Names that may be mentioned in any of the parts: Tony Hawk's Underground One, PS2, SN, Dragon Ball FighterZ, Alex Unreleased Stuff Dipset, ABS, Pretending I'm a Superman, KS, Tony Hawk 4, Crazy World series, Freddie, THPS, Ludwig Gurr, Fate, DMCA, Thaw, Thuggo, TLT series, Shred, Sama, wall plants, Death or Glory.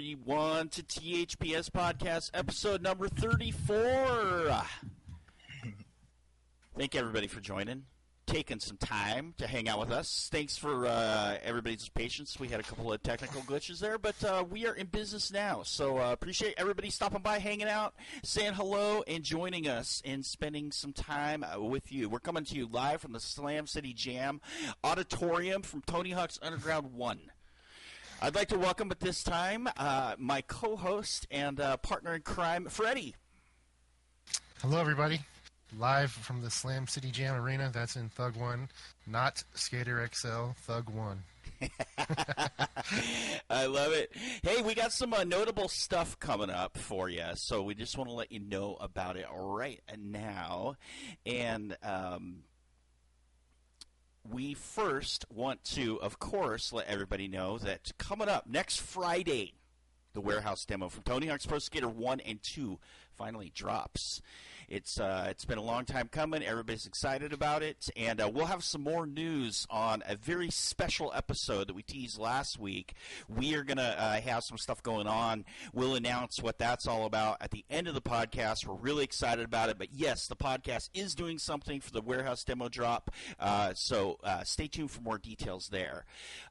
everyone to THPS Podcast episode number 34. Thank everybody for joining, taking some time to hang out with us. Thanks for everybody's patience. We had a couple of technical glitches there, but we are in business now. So appreciate everybody stopping by, hanging out, saying hello, and joining us and spending some time with you. We're coming to you live from the Slam City Jam Auditorium from Tony Hawk's Underground One. I'd like to welcome at this time my co-host and partner in crime, Freddie. Hello, everybody. Live from the Slam City Jam Arena. That's in Thug 1, not Skater XL, Thug 1. I love it. Hey, we got some notable stuff coming up for you, so we just want to let you know about it right now. And we first want to, of course, let everybody know that coming up next Friday, the warehouse demo from Tony Hawk's Pro Skater 1 and 2 finally drops. It's been a long time coming. Everybody's excited about it. And we'll have some more news on a very special episode that we teased last week. We are going to have some stuff going on. We'll announce what that's all about at the end of the podcast. We're really excited about it. But, yes, the podcast is doing something for the warehouse demo drop. So stay tuned for more details there.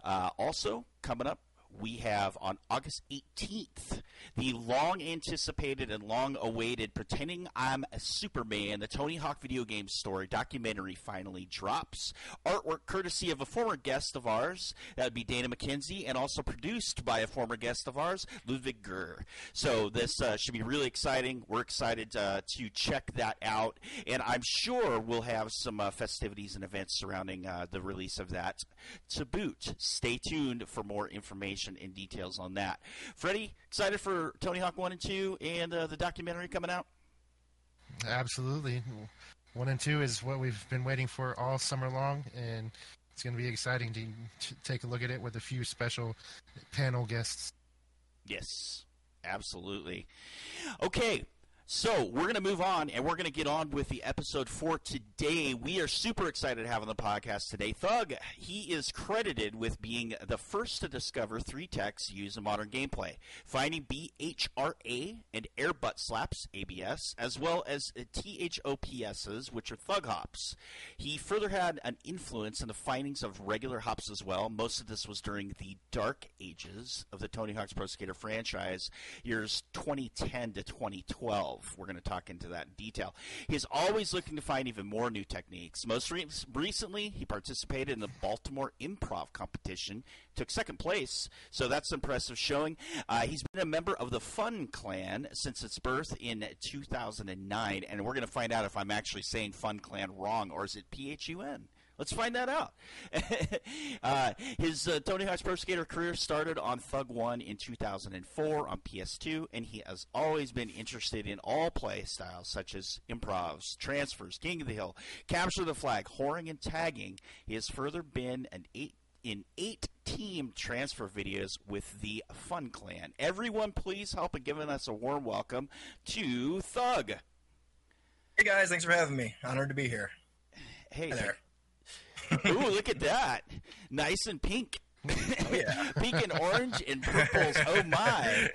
Also, coming up, we have on August 18th, the long-anticipated and long-awaited Pretending I'm a Superman, the Tony Hawk video game story documentary finally drops. Artwork courtesy of a former guest of ours, that would be Dana McKenzie, and also produced by a former guest of ours, Ludwig Gurr. So this should be really exciting. We're excited to check that out, and I'm sure we'll have some festivities and events surrounding the release of that. To boot, stay tuned for more information and details on that. Freddie, excited for Tony Hawk 1 and 2 and the documentary coming out? Absolutely. 1 and 2 is what we've been waiting for all summer long, and it's going to be exciting to take a look at it with a few special panel guests. Yes, absolutely. Okay. So we're going to move on, and we're going to get on with the episode for today. We are super excited to have on the podcast today Thug. He is credited with being the first to discover three techs used in modern gameplay, finding BHRA and air butt slaps, ABS, as well as THOPSs, which are thug hops. He further had an influence in the findings of regular hops as well. Most of this was during the dark ages of the Tony Hawk's Pro Skater franchise, years 2010 to 2012. We're going to talk into that in detail. He's always looking to find even more new techniques. Most recently, he participated in the Baltimore Improv Competition, took second place, so that's impressive showing. He's been a member of the Phun Clan since its birth in 2009, and we're going to find out if I'm actually saying Phun Clan wrong, or is it P-H-U-N? Let's find that out. His Tony Hawk's Pro Skater career started on Thug 1 in 2004 on PS2, and he has always been interested in all play styles such as improvs, transfers, King of the Hill, capture the flag, whoring, and tagging. He has further been in eight team transfer videos with the Phun Clan. Everyone, please help in giving us a warm welcome to Thug. Hey, guys. Thanks for having me. Honored to be here. Hey there. Ooh, look at that. Nice and pink. Oh, yeah. Pink and orange and purples. Oh, my.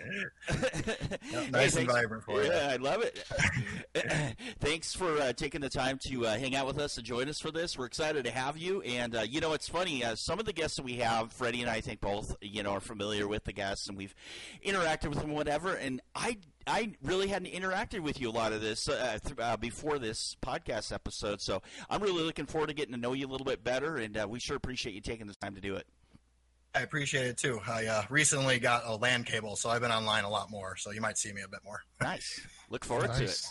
Yep, nice and vibrant for you. Yeah, I love it. Thanks for taking the time to hang out with us and join us for this. We're excited to have you. And, you know, it's funny. Some of the guests that we have, Freddie and I think both, you know, are familiar with the guests, and we've interacted with them, whatever. And I really hadn't interacted with you a lot of this before this podcast episode, so I'm really looking forward to getting to know you a little bit better, and we sure appreciate you taking the time to do it. I appreciate it, too. I recently got a LAN cable, so I've been online a lot more, so you might see me a bit more. Nice. Look forward to it.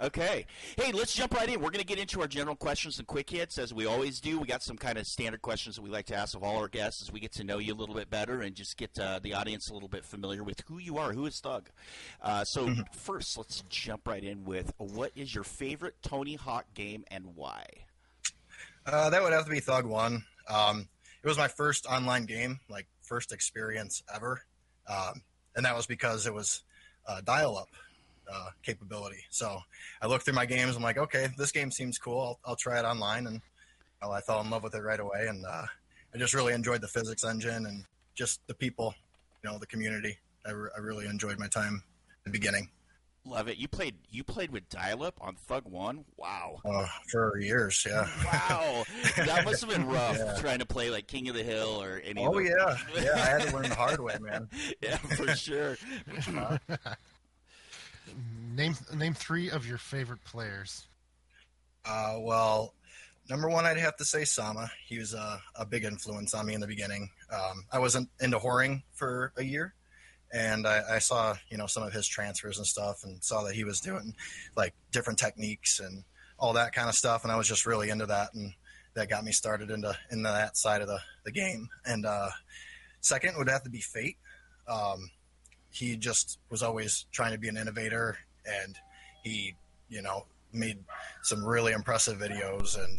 Okay. Hey, let's jump right in. We're going to get into our general questions and quick hits, as we always do. We got some kind of standard questions that we like to ask of all our guests as we get to know you a little bit better and just get the audience a little bit familiar with who you are, who is Thug. So first, let's jump right in with, what is your favorite Tony Hawk game and why? That would have to be Thug 1. It was my first online game, like first experience ever, and that was because it was dial-up. Capability. So I looked through my games. I'm like, okay, this game seems cool. I'll try it online, and I fell in love with it right away. And I just really enjoyed the physics engine and just the people, you know, the community. I really enjoyed my time at the beginning. Love it. You played with dial-up on Thug 1? Wow. For years, yeah. Wow. That must have been rough trying to play like King of the Hill or any of those. Yeah, I had to learn the hard way, man. Yeah, for sure. Name three of your favorite players. Well, number one, I'd have to say Sama. He was a big influence on me in the beginning. I wasn't into whoring for a year. And I saw, some of his transfers and stuff, and saw that he was doing like different techniques and all that kind of stuff. And I was just really into that, and that got me started into that side of the game. And second would have to be Fate. He just was always trying to be an innovator, and he, made some really impressive videos, and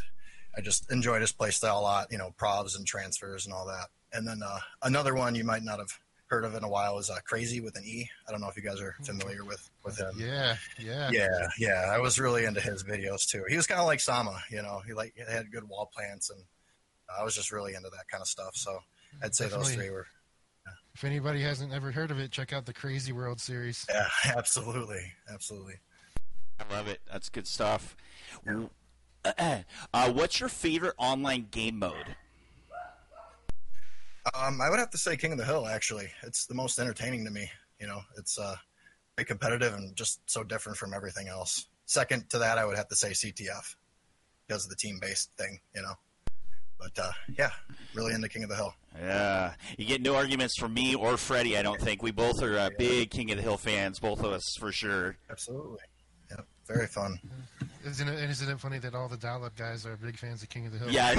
I just enjoyed his play style a lot. Provs and transfers and all that. And then another one you might not have heard of in a while is Crazy with an E. I don't know if you guys are familiar with him. Yeah. I was really into his videos too. He was kind of like Sama, He had good wall plants, and I was just really into that kind of stuff. So I'd say those three were. Yeah. If anybody hasn't ever heard of it, check out the Crazy World series. Yeah, absolutely. I love it. That's good stuff. Yeah. What's your favorite online game mode? I would have to say King of the Hill, actually. It's the most entertaining to me. It's very competitive and just so different from everything else. Second to that, I would have to say CTF because of the team-based thing, But, really into King of the Hill. Yeah. You get no arguments from me or Freddie, I don't think. We both are big King of the Hill fans, both of us, for sure. Absolutely. Yep. Very fun. Isn't it funny that all the dial-up guys are big fans of King of the Hill? Yeah.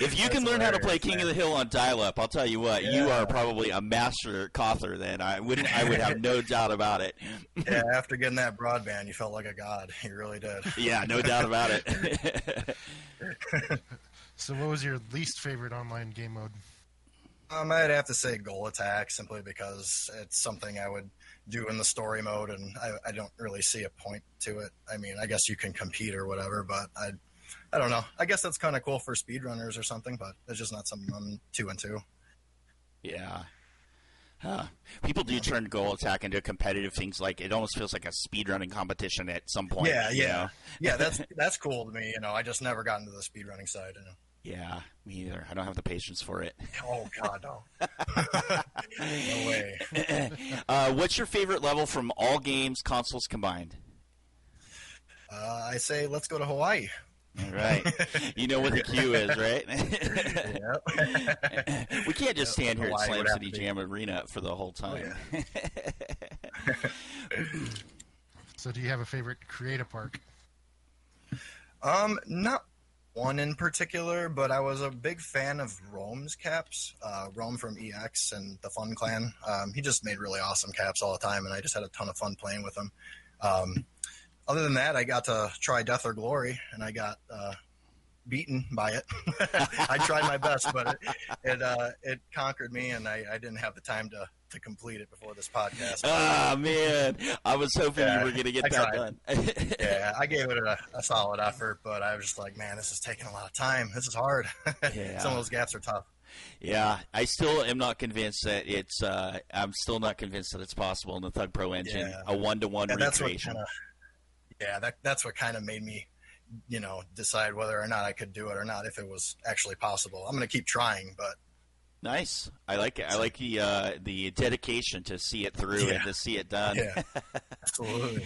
If you can learn how to play King of the Hill on dial-up, I'll tell you what, you are probably a master cother then. I would have no doubt about it. Yeah, after getting that broadband, you felt like a god. You really did. Yeah, no doubt about it. So what was your least favorite online game mode? I'd have to say Goal Attack, simply because it's something I would do in the story mode, and I don't really see a point to it. I mean, I guess you can compete or whatever, but I don't know. I guess that's kind of cool for speedrunners or something, but it's just not something I'm too into. Yeah. Huh. People do turn Goal Attack into competitive things. Like it almost feels like a speedrunning competition at some point. Yeah. Yeah, that's cool to me. I just never got into the speedrunning side. Yeah, me either. I don't have the patience for it. Oh, God, no. No way. What's your favorite level from all games, consoles combined? I say let's go to Hawaii. All right. You know what the queue is, right? Yep. We can't just stand here at Slam City Jam Arena for the whole time. Oh, yeah. So do you have a favorite creative park? Not one in particular, but I was a big fan of Rome's caps, Rome from EX and the Phun Clan. He just made really awesome caps all the time, and I just had a ton of fun playing with him. Other than that, I got to try Death or Glory, and I got beaten by it. I tried my best, but it conquered me, and I didn't have the time to complete it before this podcast. Oh, man. I was hoping you were going to get done. Yeah, I gave it a solid effort, but I was just like, man, this is taking a lot of time. This is hard. Yeah. Some of those gaps are tough. Yeah, I still am not convinced that it's possible in the Thug Pro engine, a one-to-one recreation. That's what kind of made me, decide whether or not I could do it or not, if it was actually possible. I'm going to keep trying, but nice. I like it. I like the dedication to see it through and to see it done. Yeah, absolutely.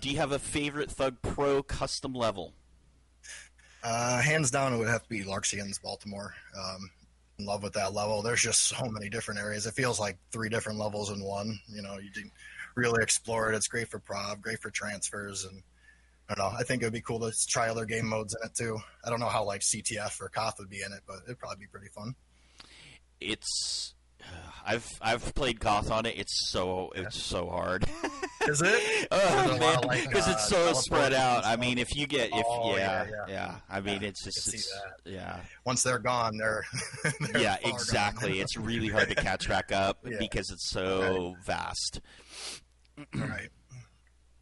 Do you have a favorite Thug Pro custom level? Hands down, it would have to be Larxian's Baltimore. In love with that level. There's just so many different areas. It feels like three different levels in one. You can really explore it. It's great for prov, great for transfers, and I don't know. I think it would be cool to try other game modes in it too. I don't know how like CTF or Koth would be in it, but it'd probably be pretty fun. It's I've played Koth on it. It's so hard. Is it? Oh man, because it's so spread out. I mean, it's once they're gone, they're yeah, exactly. It's really hard to catch back up because it's so vast. All right.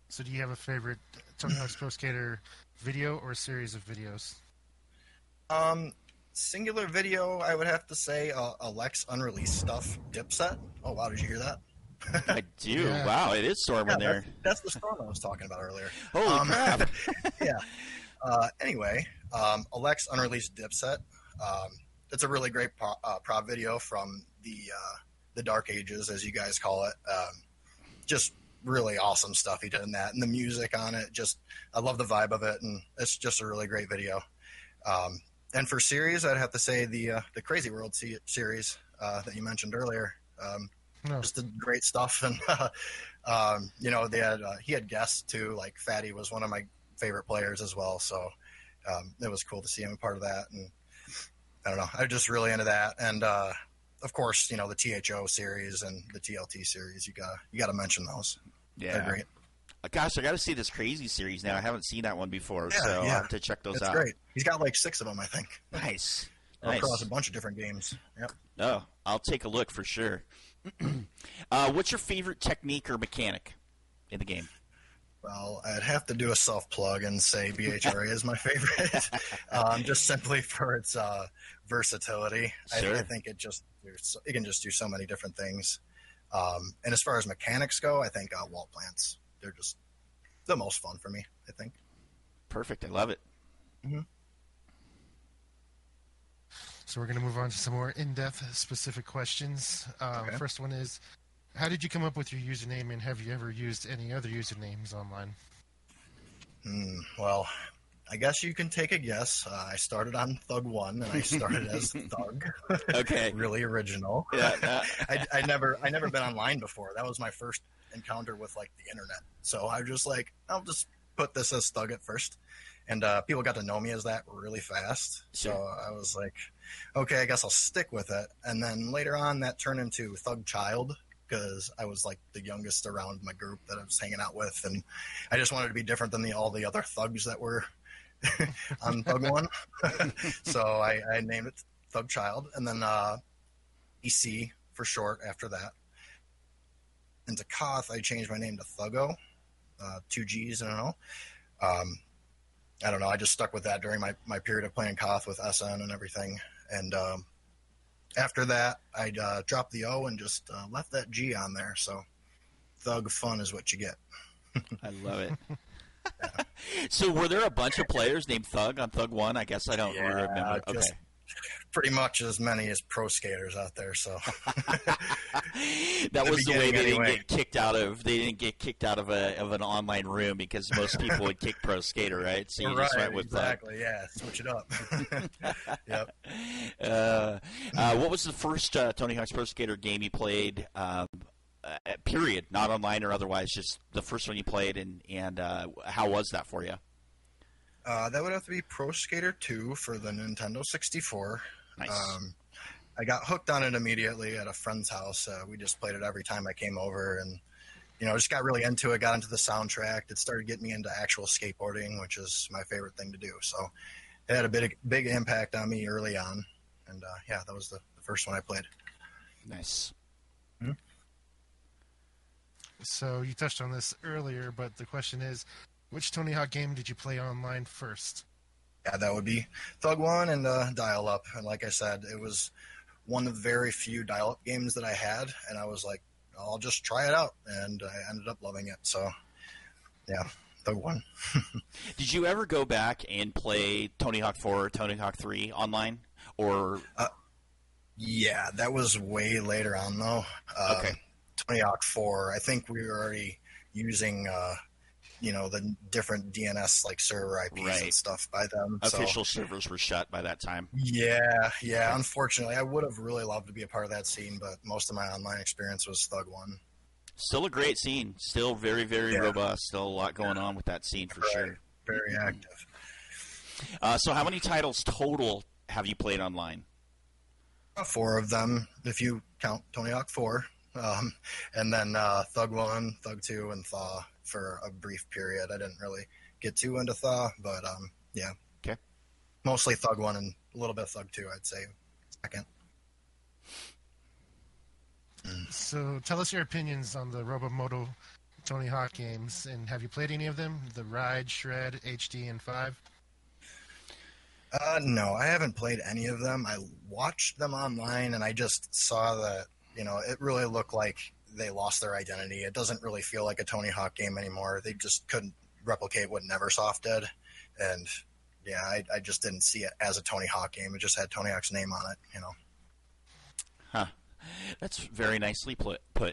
So, do you have a favorite Tony Hawk's Pro Skater video or a series of videos? singular video, I would have to say Alex Unreleased Stuff Dipset. Oh, wow, did you hear that? I do. Yeah. Wow, it is storming there. That's the storm I was talking about earlier. Holy crap. Yeah. Anyway, Alex Unreleased Dipset. It's a really great prop video from the Dark Ages, as you guys call it. Just really awesome stuff he did in that. And the music on it, just I love the vibe of it. And it's just a really great video. And for series, I'd have to say the Crazy World series that you mentioned earlier. Just the great stuff. And, you know, they had he had guests, too. Like, Fatty was one of my favorite players as well. So it was cool to see him a part of that. And I don't know. I'm just really into that. And, of course, you know, the THO series and the TLT series. You got to mention those. Yeah. They're great. Gosh, I got to see this Crazy series now. I haven't seen that one before, so I'll have to check those out. That's great. He's got like 6 of them, I think. Nice. Across a bunch of different games. Yep. Oh, I'll take a look for sure. What's your favorite technique or mechanic in the game? Well, I'd have to do a self-plug and say BHRA is my favorite, just simply for its versatility. Sure. I think it can just do so many different things. And as far as mechanics go, I think wall plants. They're just the most fun for me, I think. Perfect. I love it. Mm-hmm. So we're going to move on to some more in-depth specific questions. Okay. First one is, how did you come up with your username, and have you ever used any other usernames online? Well, I guess you can take a guess. I started on Thug 1, and I started as Thug. Okay. Really original. Yeah. I never been online before. That was my first encounter with like the internet. So I was just like, I'll just put this as Thug at first. And people got to know me as that really fast. Sure. So I was like, okay, I guess I'll stick with it. And then later on, that turned into Thug Child, because I was like the youngest around my group that I was hanging out with. And I just wanted to be different than all the other thugs that were on Thug 1. So I named it Thug Child. And then EC for short after that. And to Koth, I changed my name to Thuggo. 2 G's and an O. I don't know. I just stuck with that during my period of playing Koth with SN and everything. And after that, I dropped the O and just left that G on there. So Thug Fun is what you get. I love it. Yeah. So were there a bunch of players named Thug on Thug 1? I guess I don't remember. Okay. Pretty much as many as pro skaters out there. So that was the way they didn't get kicked out of an online room, because most people would kick pro skater, right? So you just went with exactly, yeah. Switch it up. Yep. What was the first Tony Hawk's Pro Skater game you played? Period, not online or otherwise, just the first one you played, and how was that for you? That would have to be Pro Skater 2 for the Nintendo 64. Nice. I got hooked on it immediately at a friend's house. We just played it every time I came over, and you know, just got really into it. Got into the soundtrack. It started getting me into actual skateboarding, which is my favorite thing to do. So it had a big impact on me early on, and yeah, that was the first one I played. Nice. Mm-hmm. So you touched on this earlier, but the question is, which Tony Hawk game did you play online first? Yeah, that would be Thug 1 and Dial-Up. And like I said, it was one of the very few Dial-Up games that I had, and I was like, I'll just try it out, and I ended up loving it. So, yeah, Thug 1. Did you ever go back and play Tony Hawk 4 or Tony Hawk 3 online? Or yeah, that was way later on, though. Okay. Tony Hawk 4, I think we were already using you know, the different DNS like server IPs and stuff by them. Official servers were shut by that time. Yeah. Okay. Unfortunately, I would have really loved to be a part of that scene, but most of my online experience was Thug 1. Still a great scene. Still very, very robust. Still a lot going on with that scene for sure. Very active. So how many titles total have you played online? 4 of them, if you count Tony Hawk 4. And then Thug 1, Thug 2, and Thaw for a brief period. I didn't really get too into Thaw, but yeah. Okay. Mostly Thug 1 and a little bit of Thug 2, I'd say, second. So tell us your opinions on the Robomoto Tony Hawk games, and have you played any of them? The Ride, Shred, HD, and 5? No, I haven't played any of them. I watched them online, and I just saw that, you know, it really looked like they lost their identity. It doesn't really feel like a Tony Hawk game anymore. They just couldn't replicate what Neversoft did. And, yeah, I just didn't see it as a Tony Hawk game. It just had Tony Hawk's name on it, you know. Huh. That's very nicely put. That's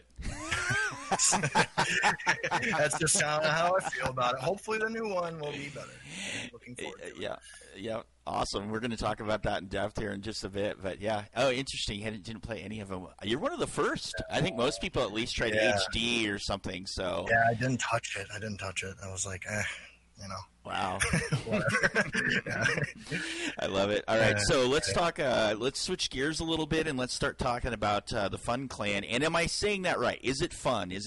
just kind of how I feel about it. Hopefully the new one will be better. Looking forward to it. Yeah, awesome. We're going to talk about that in depth here in just a bit. But, yeah. Oh, interesting. You didn't play any of them. You're one of the first. I think most people at least tried HD or something. So yeah, I didn't touch it. I was like, eh. You know. Wow. Yeah. I love it. All right, so let's talk. Let's switch gears a little bit and let's start talking about the Phun Clan. And am I saying that right? Is it Phun? Is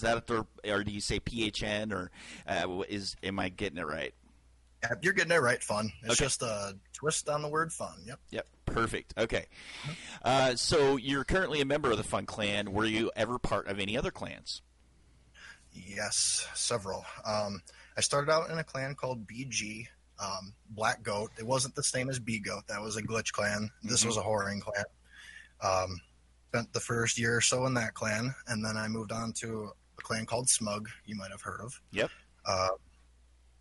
that or do you say PHN or am I getting it right? You're getting it right, Phun. It's just a twist on the word Phun. Yep. Perfect. Okay. So you're currently a member of the Phun Clan. Were you ever part of any other clans? Yes, several. I started out in a clan called BG, Black Goat. It wasn't the same as B Goat. That was a glitch clan. This was a whoring clan. Spent the first year or so in that clan, and then I moved on to a clan called Smug, you might have heard of. Yep.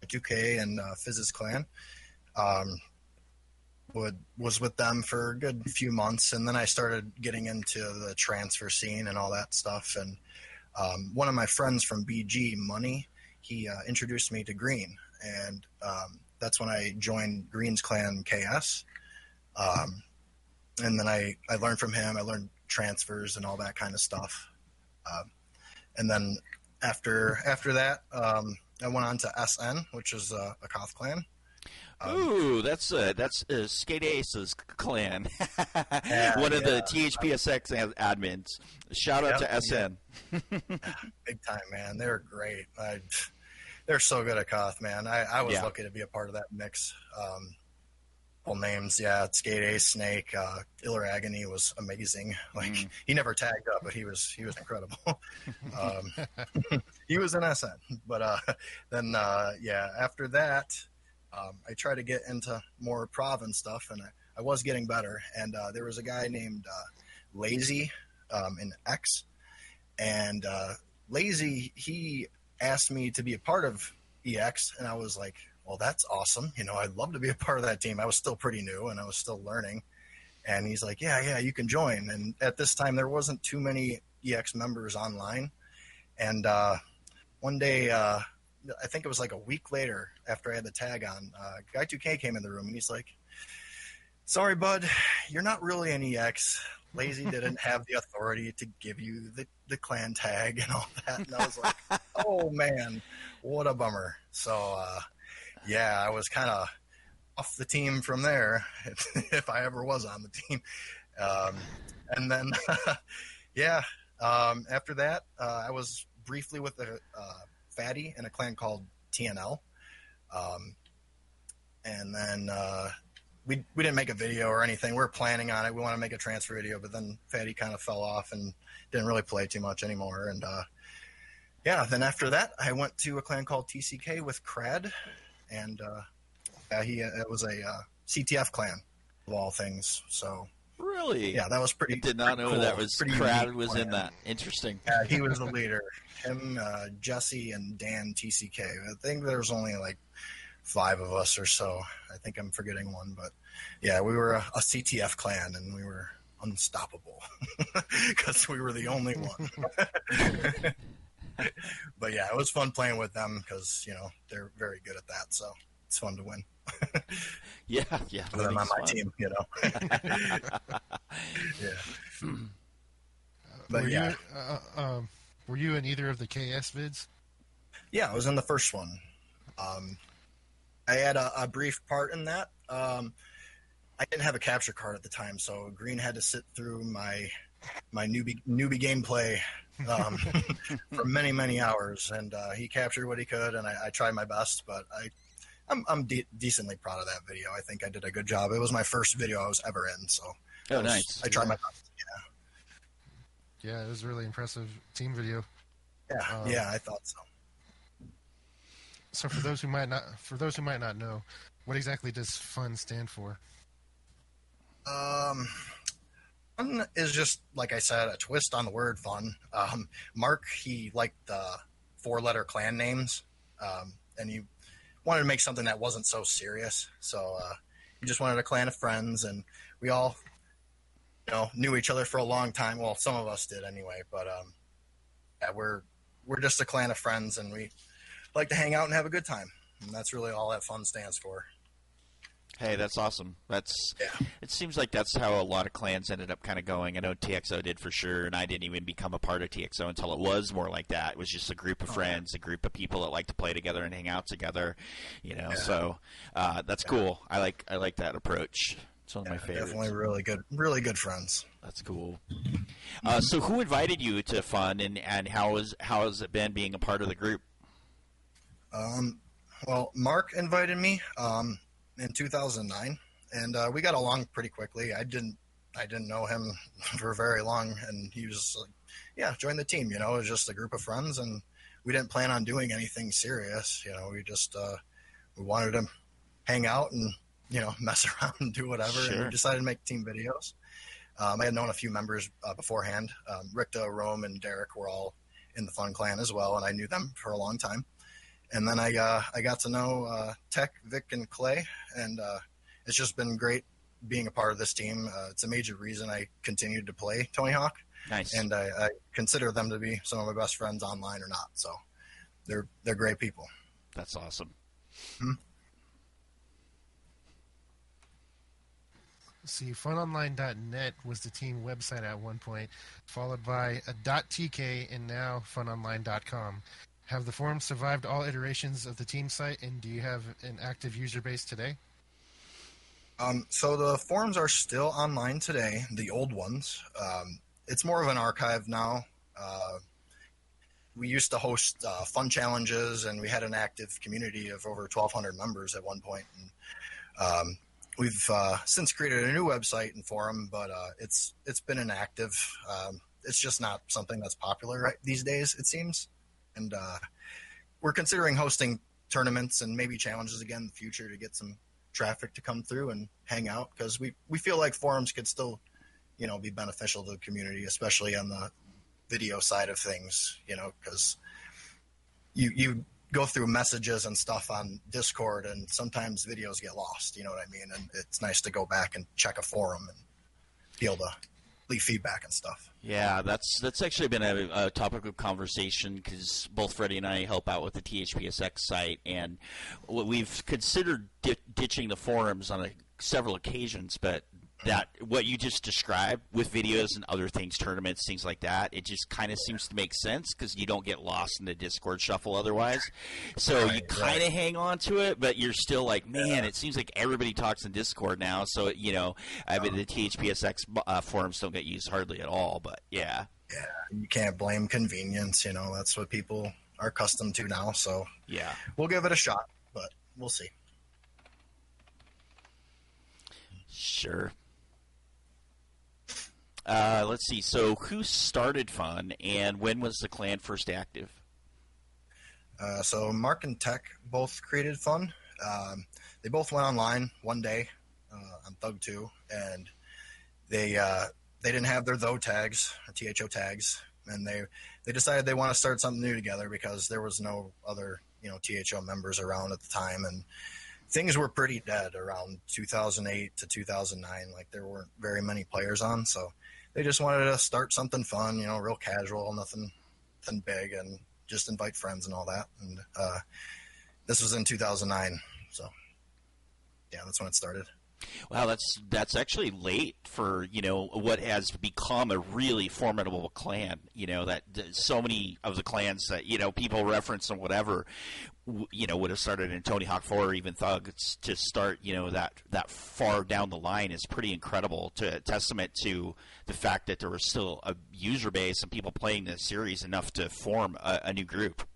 2K and Fizz's clan. Was with them for a good few months, and then I started getting into the transfer scene and all that stuff, and one of my friends from BG, Money, he introduced me to Green, and that's when I joined Green's clan, KS. And then I learned from him. I learned transfers and all that kind of stuff. And then after that, I went on to SN, which is a Koth clan. Ooh, that's Skate Ace's clan. One of the THPSX admins. Shout out to SN. Big time, man. They're great. They're so good at Koth, man. I was lucky to be a part of that mix. Full names, Skate Ace, Snake, Iller Agony was amazing. Like he never tagged up, but he was incredible. He was in SN, but then after that. I tried to get into more prov and stuff, and I was getting better. And there was a guy named Lazy in X. And Lazy, he asked me to be a part of EX, and I was like, well, that's awesome. You know, I'd love to be a part of that team. I was still pretty new, and I was still learning. And he's like, yeah, you can join. And at this time, there wasn't too many EX members online. And one day I think it was like a week later after I had the tag on, Guy 2K came in the room and he's like, sorry, bud, you're not really an EX. Lazy didn't have the authority to give you the clan tag and all that. And I was like, oh, man, what a bummer. So, I was kind of off the team from there if I ever was on the team. And then, after that, I was briefly with the Fatty in a clan called TNL, and then we didn't make a video or anything. We were planning on it. We want to make a transfer video, but then Fatty kind of fell off and didn't really play too much anymore. And then after that, I went to a clan called TCK with Crad, and it was a CTF clan of all things. So. Really? Yeah, that was pretty. I did not know cool. That was pretty Crad was plan. In that. Interesting. Yeah, he was the leader. Him, Jesse, and Dan TCK. I think there's only like 5 of us or so. I think I'm forgetting one, but yeah, we were a CTF clan and we were unstoppable because we were the only one. But yeah, it was Phun playing with them because you know they're very good at that, so it's Phun to win. Yeah. But I'm on my team, you know. But were you in either of the KS vids? Yeah, I was in the first one. I had a brief part in that. I didn't have a capture card at the time, so Green had to sit through my newbie gameplay for many hours, and he captured what he could, and I tried my best, but I'm decently proud of that video. I think I did a good job. It was my first video I was ever in, so nice. I tried my best. Yeah. Yeah, it was a really impressive team video. Yeah, I thought so. So for those who might not know, What exactly does Phun stand for? Phun is just, like I said, a twist on the word fun. Mark, he liked the four-letter clan names, and he wanted to make something that wasn't so serious. So he just wanted a clan of friends, and we all, you know, knew each other for a long time. Well, some of us did anyway, but yeah, we're just a clan of friends, and we like to hang out and have a good time. And that's really all that Phun stands for. Hey, that's awesome. That's yeah. It seems like that's how a lot of clans ended up kind of going. I know TXO did for sure, and I didn't even become a part of TXO until it was more like that. It was just a group of friends, a group of people that like to play together and hang out together, you know. Yeah. So that's cool. I like that approach. It's one of my favorites. Definitely really good friends. That's cool. So who invited you to Phun, and how has it been being a part of the group? Well, Mark invited me in 2009, and we got along pretty quickly. I didn't know him for very long, and he was like, "Yeah, join the team." You know, it was just a group of friends, and we didn't plan on doing anything serious. You know, we just we wanted to hang out and, you know, mess around and do whatever. Sure. And we decided to make team videos. I had known a few members beforehand. Ricta, Rome, and Derek were all in the Phun Clan as well, and I knew them for a long time. And then I got to know Tech, Vic, and Clay, and it's just been great being a part of this team. It's a major reason I continued to play Tony Hawk. Nice. And I consider them to be some of my best friends online or not. So they're great people. That's awesome. Hmm? Let's see, funonline.net was the team website at one point, followed by a .tk and now funonline.com. Have the forum survived all iterations of the team site, and do you have an active user base today? So the forums are still online today, the old ones. It's more of an archive now. We used to host Phun challenges, and we had an active community of over 1,200 members at one point. And, we've since created a new website and forum, but it's been inactive. It's just not something that's popular these days, it seems. And we're considering hosting tournaments and maybe challenges again in the future to get some traffic to come through and hang out, because we feel like forums could still, you know, be beneficial to the community, especially on the video side of things, you know, because you go through messages and stuff on Discord, and sometimes videos get lost, you know what I mean? And it's nice to go back and check a forum and be able to leave feedback and stuff. Yeah, that's actually been a topic of conversation, because both Freddie and I help out with the THPSX site, and we've considered ditching the forums on several occasions, but that what you just described with videos and other things, tournaments, things like that, it just kind of seems to make sense, because you don't get lost in the Discord shuffle otherwise. So you kind of hang on to it, but you're still like, man, it seems like everybody talks in Discord now. So, you know, I mean, the THPSX forums don't get used hardly at all, but yeah. Yeah, you can't blame convenience, you know, that's what people are accustomed to now. So yeah, we'll give it a shot, but we'll see. Sure. Let's see. So, who started Phun, and when was the clan first active? So, Mark and Tech both created Phun. They both went online one day on Thug 2, and they didn't have their THO tags, or THO tags, and they decided they want to start something new together, because there was no other, you know, THO members around at the time, and things were pretty dead around 2008 to 2009. Like, there weren't very many players on, so they just wanted to start something Phun, you know, real casual, nothing big, and just invite friends and all that. And this was in 2009, so yeah, that's when it started. Wow, that's actually late for, you know, what has become a really formidable clan. You know, that so many of the clans that, you know, people reference and whatever, you know, would have started in Tony Hawk 4 or even Thug. To start, you know, that far down the line is pretty incredible, to a testament to the fact that there was still a user base and people playing this series enough to form a new group.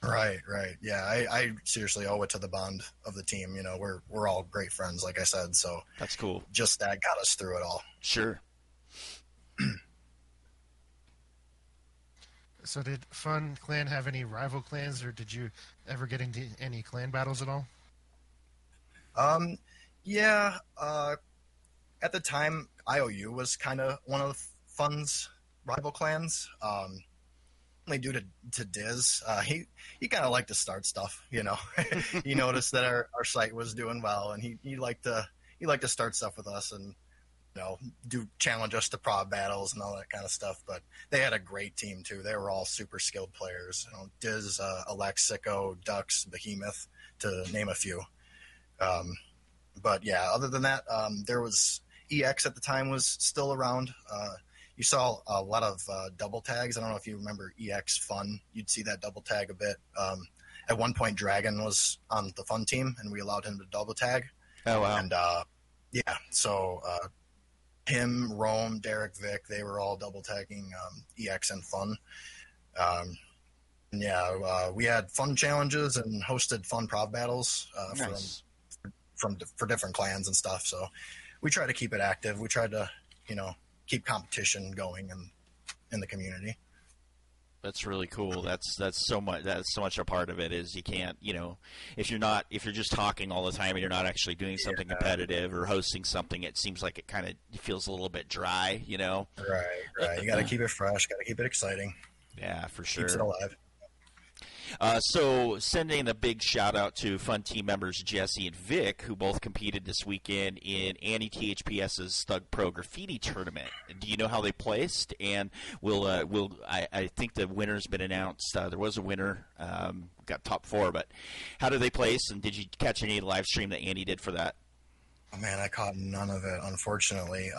Right. Yeah, I seriously owe it to the bond of the team. You know, we're all great friends, like I said. So that's cool. Just that got us through it all. Sure. So did Phun Clan have any rival clans, or did you ever get into any clan battles at all? At the time, IOU was kind of one of Fun's rival clans. Only due to Diz, he kind of liked to start stuff. You know, he noticed that our site was doing well, and he liked to start stuff with us and, you know, do challenge us to prop battles and all that kind of stuff. But they had a great team too. They were all super skilled players. You know, Diz, Alex, Sicko, Dux, Behemoth, to name a few. But yeah, other than that, there was EX at the time was still around. You saw a lot of double tags. I don't know if you remember EX Phun. You'd see that double tag a bit. At one point, Dragon was on the Phun team, and we allowed him to double tag. Oh, wow. And, so him, Rome, Derek, Vic, they were all double tagging EX and Phun. We had Phun challenges and hosted Phun prov battles for different clans and stuff. So we try to keep it active. We tried to, you know, keep competition going in the community. That's really cool. That's so much a part of it is you can't, you know, if you're just talking all the time and you're not actually doing something competitive or hosting something, it seems like it kind of feels a little bit dry, you know? Right. You got to keep it fresh, got to keep it exciting. Yeah, for sure. Keeps it alive. So sending a big shout out to Phun team members Jesse and Vic, who both competed this weekend in Annie THPS's Thug Pro Graffiti Tournament. Do you know how they placed? And I think the winner's been announced. There was a winner, got top four, but how did they place? And did you catch any live stream that Annie did for that? Oh, man, I caught none of it, unfortunately.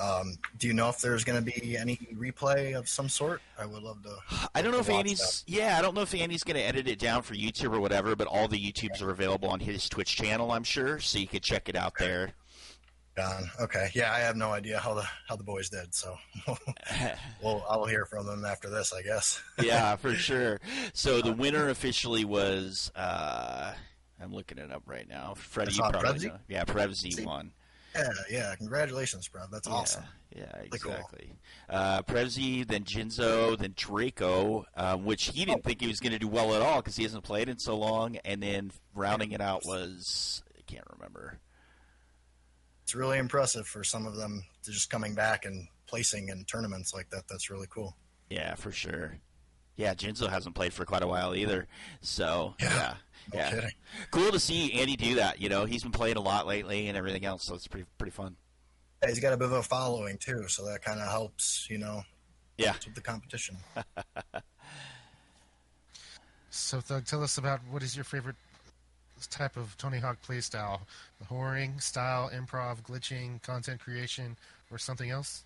Do you know if there's going to be any replay of some sort? I would love to. I don't know if Andy's going to edit it down for YouTube or whatever, but all the YouTubes are available on his Twitch channel, I'm sure, so you could check it out there. Okay. Yeah, I have no idea how the boys did, so I'll hear from them after this, I guess. Yeah, for sure. So the winner officially was I'm looking it up right now. Freddie, probably. Yeah, Prevzy won. Yeah. Congratulations, Prev. That's awesome. Yeah, exactly. Cool. Prevzy, then Jinzo, then Draco, which he didn't think he was going to do well at all because he hasn't played in so long. And then rounding it out was, I can't remember. It's really impressive for some of them to just coming back and placing in tournaments like that. That's really cool. Yeah, for sure. Yeah, Jinzo hasn't played for quite a while either. So, yeah. Yeah, no, cool to see Andy do that. You know, he's been playing a lot lately and everything else, so it's pretty Phun. Yeah, he's got a bit of a following too, so that kind of helps. You know, helps with the competition. So, Thug, tell us about what is your favorite type of Tony Hawk playstyle: the whoring style, improv, glitching, content creation, or something else?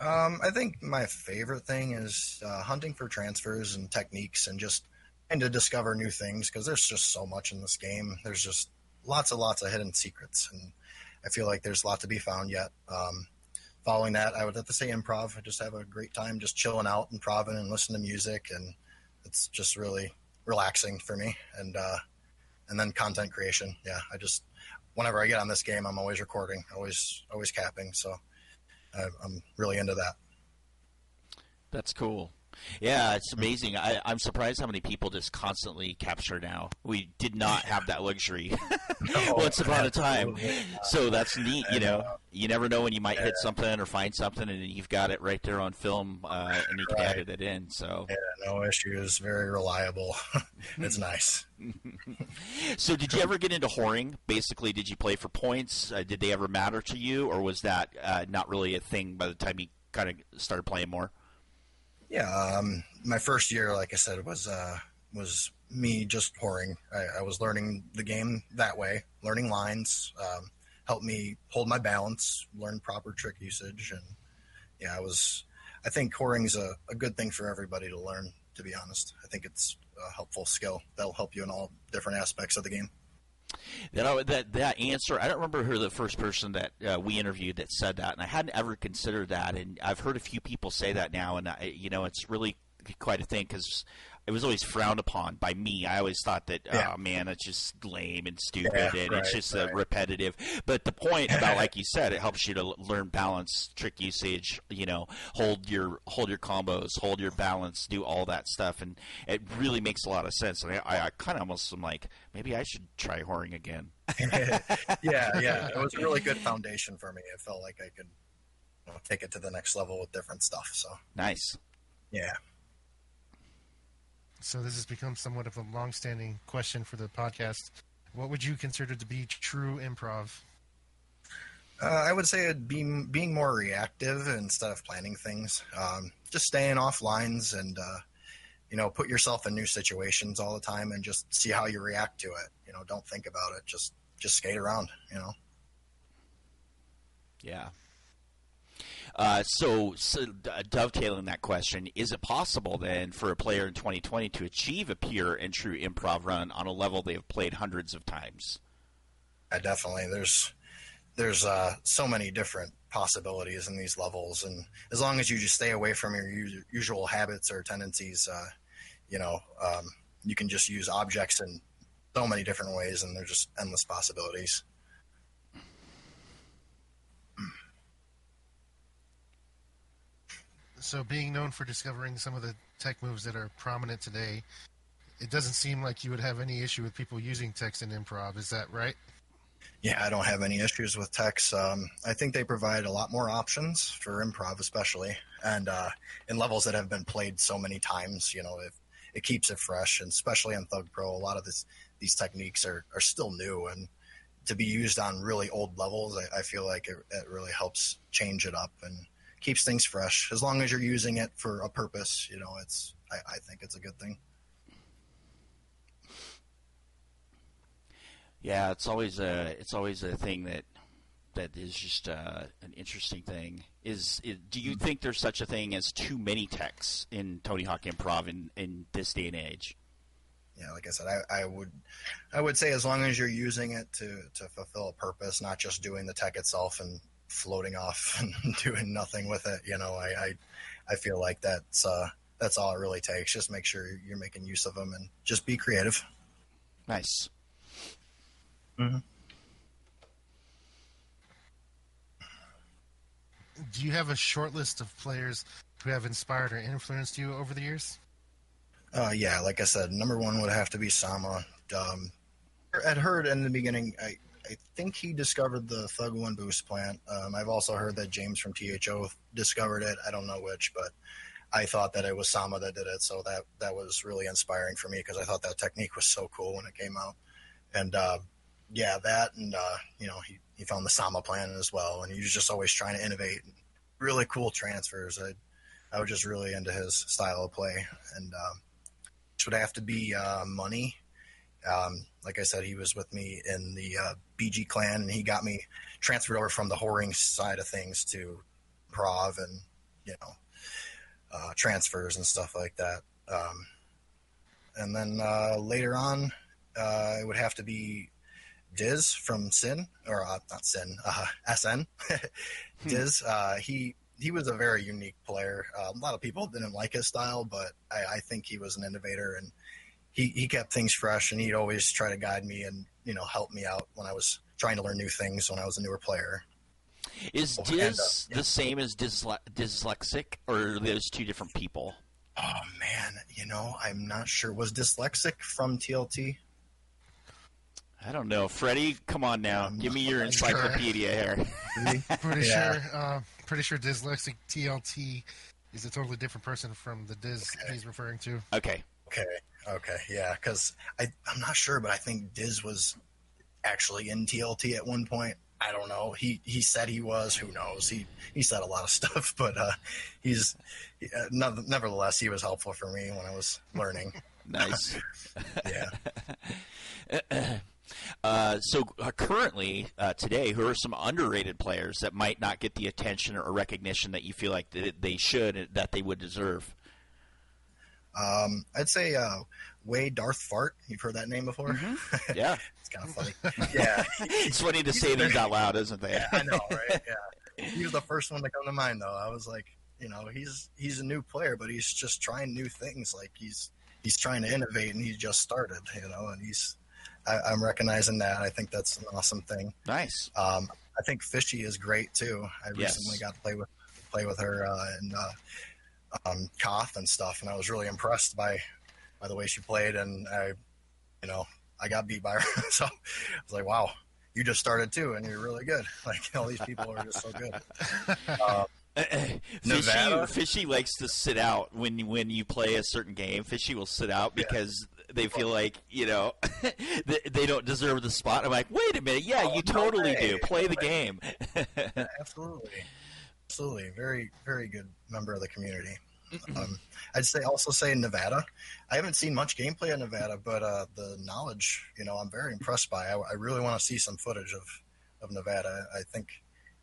I think my favorite thing is hunting for transfers and techniques, and just to discover new things, because there's just so much in this game. There's just lots of hidden secrets, and I feel like there's a lot to be found yet. Following that, I would have to say improv. I just have a great time just chilling out and improvising and listening to music, and it's just really relaxing for me. And then content creation. Yeah, I just, whenever I get on this game, I'm always recording, always capping, so I'm really into that. That's cool. Yeah, it's amazing. I'm surprised how many people just constantly capture now. We did not have that luxury once upon a time. So that's neat, you know. You never know when you might hit something or find something, and you've got it right there on film, and you can edit it in. So no issues, very reliable. It's nice. So did you ever get into whoring? Basically, did you play for points? Did they ever matter to you, or was that not really a thing by the time you kind of started playing more? Yeah, my first year, like I said, was me just whoring. I was learning the game that way, learning lines, helped me hold my balance, learn proper trick usage, and yeah, I think whoring's a good thing for everybody to learn, to be honest. I think it's a helpful skill that'll help you in all different aspects of the game. That answer, I don't remember who the first person that we interviewed that said that, and I hadn't ever considered that, and I've heard a few people say that now, and it's really quite a thing because it was always frowned upon by me. I always thought that, oh, man, that's just lame and stupid, and it's just repetitive. But the point about, like you said, it helps you to learn balance, trick usage, you know, hold your combos, hold your balance, do all that stuff, and it really makes a lot of sense. And I kind of almost am like, maybe I should try whoring again. Yeah. It was a really good foundation for me. It felt like I could take it to the next level with different stuff. So nice. Yeah. So this has become somewhat of a long-standing question for the podcast. What would you consider to be true improv? I would say it'd be being more reactive instead of planning things. Just staying off lines and, put yourself in new situations all the time and just see how you react to it. You know, don't think about it. Just skate around, you know? Yeah. So dovetailing that question, is it possible then for a player in 2020 to achieve a pure and true improv run on a level they have played hundreds of times? Yeah, definitely. There's so many different possibilities in these levels, and as long as you just stay away from your usual habits or tendencies, you can just use objects in so many different ways, and there's just endless possibilities. So being known for discovering some of the tech moves that are prominent today, it doesn't seem like you would have any issue with people using text in improv. Is that right? Yeah, I don't have any issues with text. I think they provide a lot more options for improv, especially, and in levels that have been played so many times, it keeps it fresh, and especially on Thug Pro, a lot of these techniques are still new, and to be used on really old levels, I feel like it really helps change it up and keeps things fresh. As long as you're using it for a purpose, I think it's a good thing. Yeah, it's always a thing that is just an interesting thing. Do you think there's such a thing as too many techs in Tony Hawk Improv in this day and age? Yeah, like I said, I would say as long as you're using it to fulfill a purpose, not just doing the tech itself and floating off and doing nothing with it, I feel like that's all it really takes. Just make sure you're making use of them and just be creative. Nice. Mm-hmm. Do you have a short list of players who have inspired or influenced you over the years? Yeah, like I said, number one would have to be Sama. I'd heard in the beginning, I think he discovered the Thug 1 boost plant. I've also heard that James from THO discovered it. I don't know which, but I thought that it was Sama that did it. So that was really inspiring for me because I thought that technique was so cool when it came out. And he found the Sama plant as well. And he was just always trying to innovate. Really cool transfers. I was just really into his style of play. And it would have to be Money. Like I said, he was with me in the BG clan, and he got me transferred over from the whoring side of things to improv and, transfers and stuff like that. And then later on, it would have to be Diz from SN, or not SN, SN. Diz, he was a very unique player. A lot of people didn't like his style, but I think he was an innovator, and he kept things fresh, and he'd always try to guide me and, help me out when I was trying to learn new things when I was a newer player. Is Diz the same as dyslexic, or are those two different people? Oh, man, I'm not sure. Was dyslexic from TLT? I don't know. Freddie, come on now. Give me your encyclopedia here. Pretty sure dyslexic TLT is a totally different person from the Diz he's referring to. Okay, yeah, because I'm not sure, but I think Diz was actually in TLT at one point. I don't know. He said he was. Who knows? He said a lot of stuff, but nevertheless, he was helpful for me when I was learning. Nice. Yeah. So currently, today, who are some underrated players that might not get the attention or recognition that you feel like they should, that they would deserve? I'd say Wade Darth Fart. You've heard that name before? Mm-hmm. Yeah. It's kind of funny. Yeah. It's funny to say these out loud, isn't it? Yeah, I know, right? Yeah. He was the first one to come to mind, though. I was like, he's a new player, but he's just trying new things. Like, he's he's trying to innovate, and he just started, you know, and he's, I'm recognizing that. I think that's an awesome thing. Nice. I think Fishy is great too. I recently got to play with her and Koth and stuff, and I was really impressed by the way she played, and I got beat by her, so I was like, wow, you just started too, and you're really good. Like, all these people are just so good. Fishy likes to sit out when you play a certain game. Fishy will sit out because they feel like, you know, they don't deserve the spot. I'm like, wait a minute, you totally do. Play the game. Absolutely, very, very good member of the community. I'd say also Nevada. I haven't seen much gameplay in Nevada, but the knowledge, I'm very impressed by. I really want to see some footage of Nevada. I think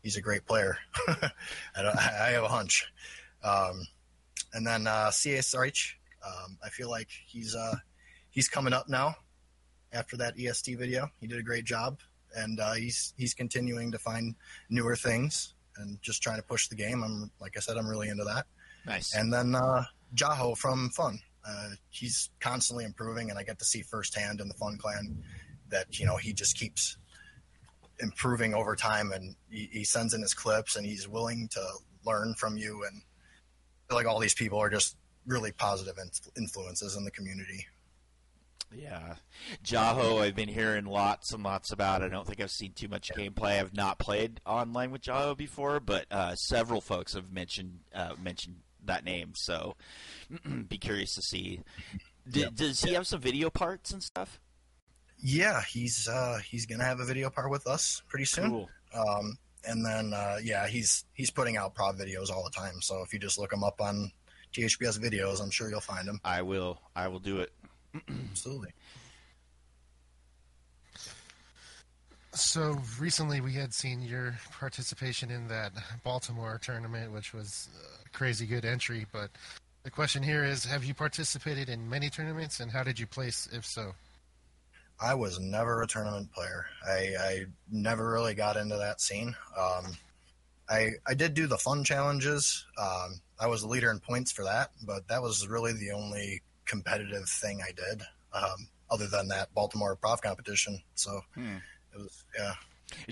he's a great player. I have a hunch. And then CSRH, I feel like he's coming up now after that EST video. He did a great job, and he's continuing to find newer things and just trying to push the game. Like I said, I'm really into that. Nice. And then Jaho from Phun. He's constantly improving, and I get to see firsthand in the Phun Clan that, he just keeps improving over time, and he sends in his clips, and he's willing to learn from you. And I feel like all these people are just really positive influences in the community. Yeah. Jaho, I've been hearing lots and lots about. I don't think I've seen too much gameplay. I've not played online with Jaho before, but several folks have mentioned that name. So be curious to see. Does he have some video parts and stuff? Yeah, he's going to have a video part with us pretty soon. Cool. And then, he's putting out prop videos all the time. So if you just look him up on THPS videos, I'm sure you'll find him. I will do it. Absolutely. So recently we had seen your participation in that Baltimore tournament, which was a crazy good entry, but the question here is, have you participated in many tournaments, and how did you place, if so? I was never a tournament player. I never really got into that scene. I did do the Phun challenges. I was the leader in points for that, but that was really the only competitive thing I did, other than that Baltimore Improv Competition. So it was,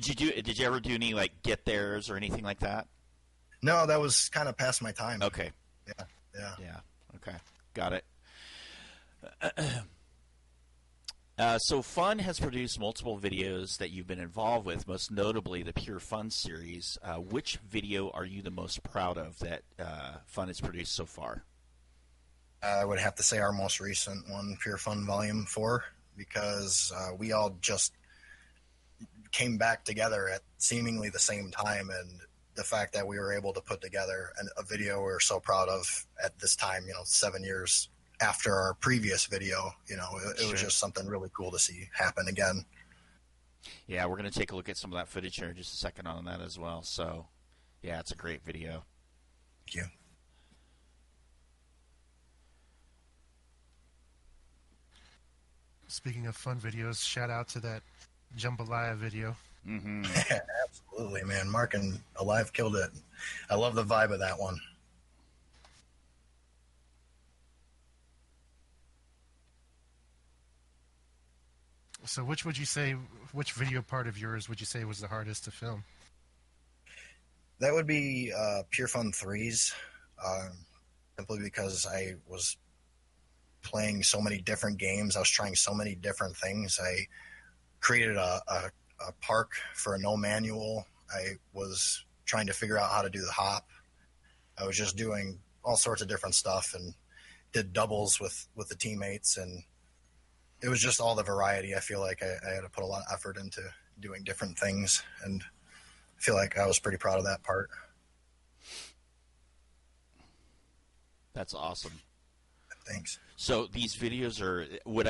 Did you ever do any get theirs or anything like that? No, that was kind of past my time. Okay. Yeah. Okay. Got it. So Phun has produced multiple videos that you've been involved with, most notably the Pure Phun series. Which video are you the most proud of that Phun has produced so far? I would have to say our most recent one, Pure Phun Volume 4, because we all just came back together at seemingly the same time, and the fact that we were able to put together a video we're so proud of at this time, 7 years after our previous video, it was just something really cool to see happen again. Yeah, we're going to take a look at some of that footage here in just a second on that as well. So, yeah, it's a great video. Thank you. Speaking of Phun videos, shout out to that Jambalaya video. Mm-hmm. Absolutely, man. Mark and Alive killed it. I love the vibe of that one. So which video part of yours would you say was the hardest to film? That would be Pure Phun 3s, simply because I was playing so many different games. I was trying so many different things. I created a park for a no manual. I was trying to figure out how to do the hop. I was just doing all sorts of different stuff and did doubles with the teammates. And it was just all the variety. I feel like I had to put a lot of effort into doing different things. And I feel like I was pretty proud of that part. That's awesome. Thanks. So these videos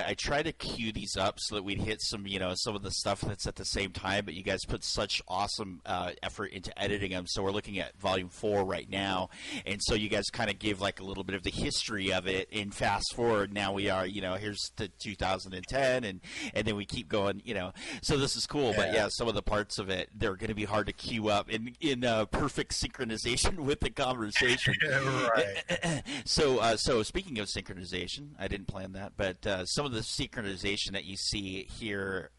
I try to queue these up so that we'd hit some, some of the stuff that's at the same time, but you guys put such awesome effort into editing them. So we're looking at Volume 4 right now. And so you guys kind of give a little bit of the history of it, and fast forward. Now we are, here's the 2010 and then we keep going, so this is cool. Yeah. But yeah, some of the parts of it, they're going to be hard to queue up in perfect synchronization with the conversation. Right. So speaking of synchronization, synchronization. I didn't plan that, but some of the synchronization that you see here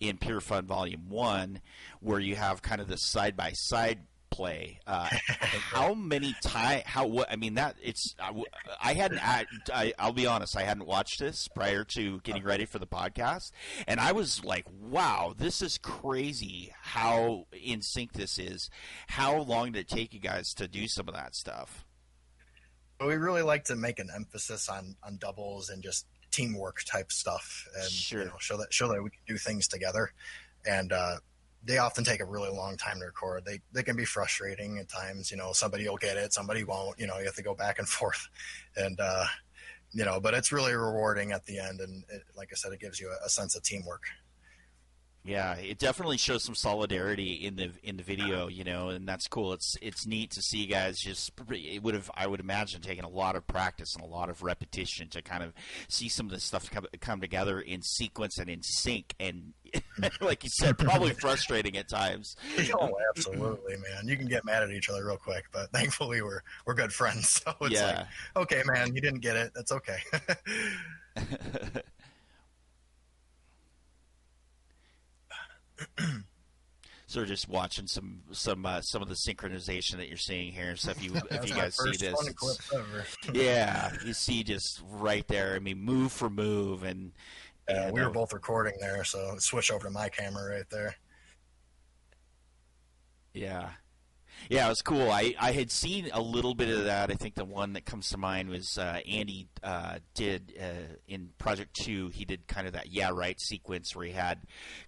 in Pure Fun Volume 1, where you have kind of the side-by-side play. How many times? I'll be honest, I hadn't watched this prior to getting ready for the podcast, and I was like, wow, this is crazy how in sync this is. How long did it take you guys to do some of that stuff? But we really like to make an emphasis on doubles and just teamwork type stuff, and show that we can do things together. And they often take a really long time to record. They can be frustrating at times. You know, somebody will get it, somebody won't. You know, you have to go back and forth, and you know, but it's really rewarding at the end. And it, like I said, it gives you a sense of teamwork. Yeah, it definitely shows some solidarity in the video, you know, and that's cool. It's neat to see you guys. Just I would imagine taken a lot of practice and a lot of repetition to kind of see some of this stuff come together in sequence and in sync, and like you said, probably frustrating at times. Oh, absolutely, man. You can get mad at each other real quick, but thankfully we're good friends. So it's like, okay, man, you didn't get it. That's okay. So just watching some of the synchronization that you're seeing here. So if you guys see this, yeah, you see just right there. I mean, move for move, and we were both recording there, so switch over to my camera right there. Yeah. Yeah, it was cool. I had seen a little bit of that. I think the one that comes to mind was Andy did in Project 2, he did kind of that yeah right sequence where he had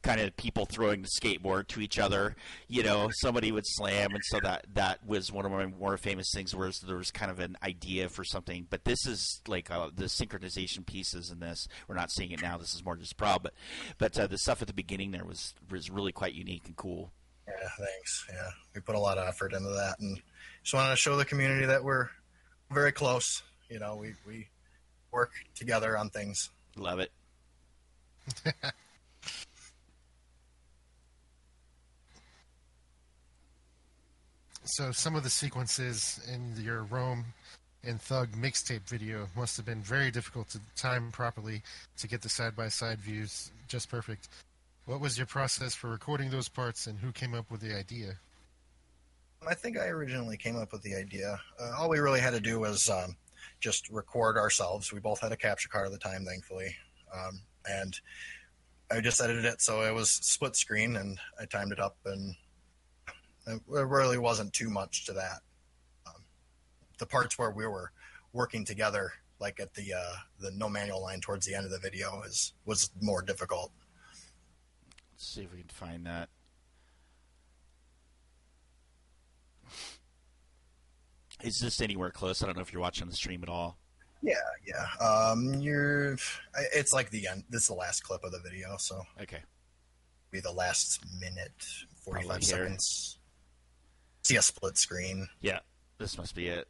kind of people throwing the skateboard to each other. You know, somebody would slam, and so that was one of my more famous things where there was kind of an idea for something. But this is like the synchronization pieces in this. We're not seeing it now. This is more just pro. But the stuff at the beginning there was really quite unique and cool. Yeah, thanks. Yeah, we put a lot of effort into that, and just wanted to show the community that we're very close. You know, we work together on things. Love it. So some of the sequences in your Rome and Thug mixtape video must have been very difficult to time properly to get the side-by-side views just perfect. What was your process for recording those parts, and who came up with the idea? I think I originally came up with the idea. All we really had to do was just record ourselves. We both had a capture card at the time, thankfully. And I just edited it so it was split screen, and I timed it up, and it really wasn't too much to that. The parts where we were working together, like at the no manual line towards the end of the video, was more difficult. Let's see if we can find that. Is this anywhere close? I don't know if you're watching the stream at all. Yeah. It's like the end. This is the last clip of the video, so okay. Be the last minute, 45 seconds. See a split screen. Yeah, this must be it.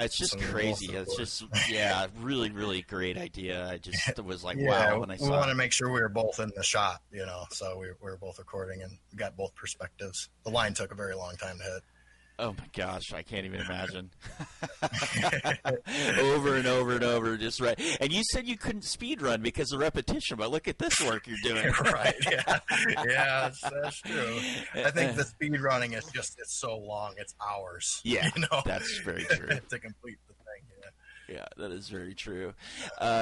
It's just crazy. It's just, really, really great idea. I just was like, wow. When I saw we want to make sure we were both in the shot, you know, so we were both recording and got both perspectives. The line took a very long time to hit. Oh, my gosh. I can't even imagine. Over and over and over, just right. And you said you couldn't speed run because of repetition, but look at this work you're doing. Right, yeah. Yeah, that's true. I think the speed running is just it's so long. It's hours. Yeah, you know? That's very true. To complete the thing, yeah. Yeah, that is very true.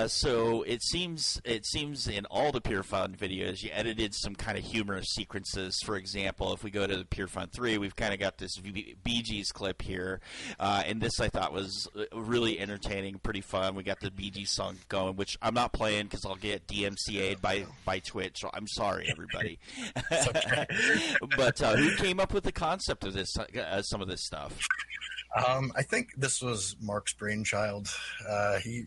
So it seems in all the Pure Fun videos, you edited some kind of humorous sequences. For example, if we go to the Pure Fun 3, we've kind of got this BG's clip here. And this I thought was really entertaining, pretty fun. We got the BG song going, which I'm not playing because I'll get DMCA'd by Twitch. So I'm sorry, everybody. But who came up with the concept of this? Some of this stuff? I think this was Mark's brainchild. He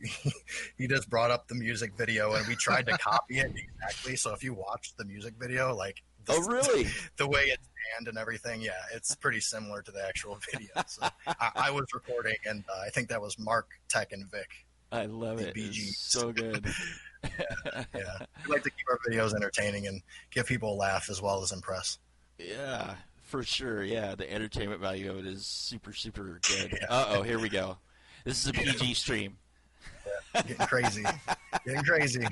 just brought up the music video, and we tried to copy it exactly. So if you watch the music video, like really? The way it's panned and everything, yeah, it's pretty similar to the actual video. So I was recording, and I think that was Mark, Tech, and Vic. I love it. It's so good. Yeah. We like to keep our videos entertaining and give people a laugh as well as impress. Yeah. For sure, yeah. The entertainment value of it is super, super good. Yeah. Uh-oh, here we go. This is a PG stream. Yeah, getting crazy. Getting crazy.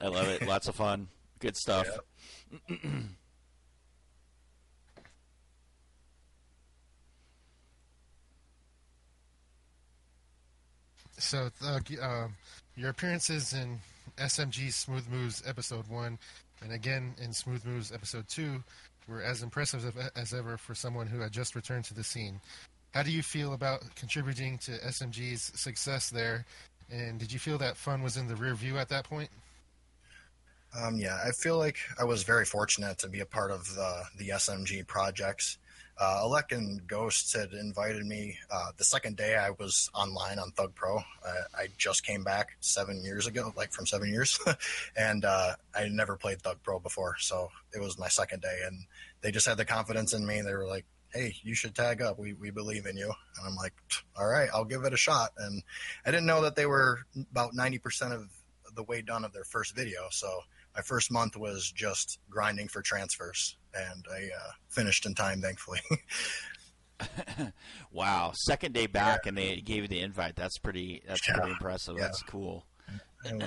I love it. Lots of fun. Good stuff. Yeah. So, your appearances in SMG Smooth Moves Episode 1 and again in Smooth Moves Episode 2 were as impressive as ever for someone who had just returned to the scene. How do you feel about contributing to SMG's success there, and did you feel that fun was in the rear view at that point? Yeah, I feel like I was very fortunate to be a part of the SMG projects. Alec and Ghosts had invited me the second day I was online on Thug Pro. I just came back 7 years ago, like from 7 years, and I never played Thug Pro before, so it was my second day, and they just had the confidence in me. They were like, hey, you should tag up. We believe in you. And I'm like, all right, I'll give it a shot. And I didn't know that they were about 90% of the way done of their first video, so my first month was just grinding for transfers, and I finished in time, thankfully. Wow. Second day back, yeah. And they gave you the invite. That's pretty impressive. Yeah. That's cool. It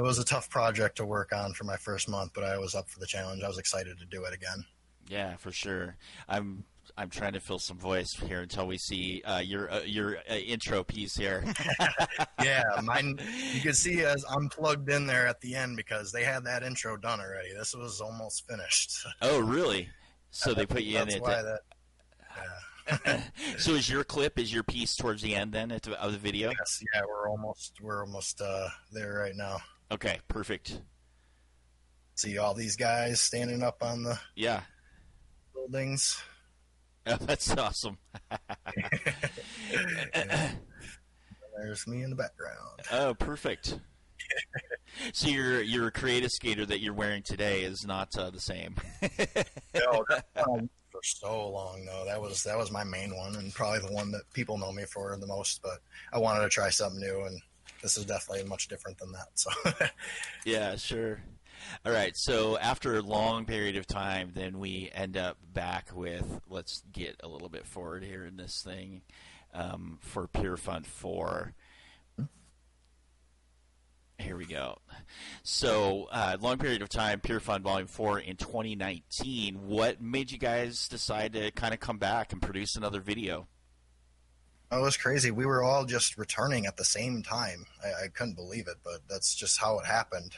was a tough project to work on for my first month, but I was up for the challenge. I was excited to do it again. Yeah, for sure. I'm trying to fill some voice here until we see your intro piece here. Yeah, mine. You can see as I'm plugged in there at the end because they had that intro done already. This was almost finished. Oh, really? So they put you in it. That's why that. Yeah. So is your piece towards the end then of the video? Yes. Yeah, we're almost there right now. Okay, perfect. See all these guys standing up on the buildings. Oh, that's awesome. There's me in the background. Oh, perfect. So your creative skater that you're wearing today is not the same. No, for so long though. That was my main one and probably the one that people know me for the most. But I wanted to try something new, and this is definitely much different than that. So. Yeah, sure. All right, so after a long period of time, then we end up back with, let's get a little bit forward here in this thing, for Pure Fun 4. Here we go. So long period of time, Pure Fun Volume 4 in 2019. What made you guys decide to kind of come back and produce another video? Oh, it was crazy. We were all just returning at the same time. I couldn't believe it, but that's just how it happened.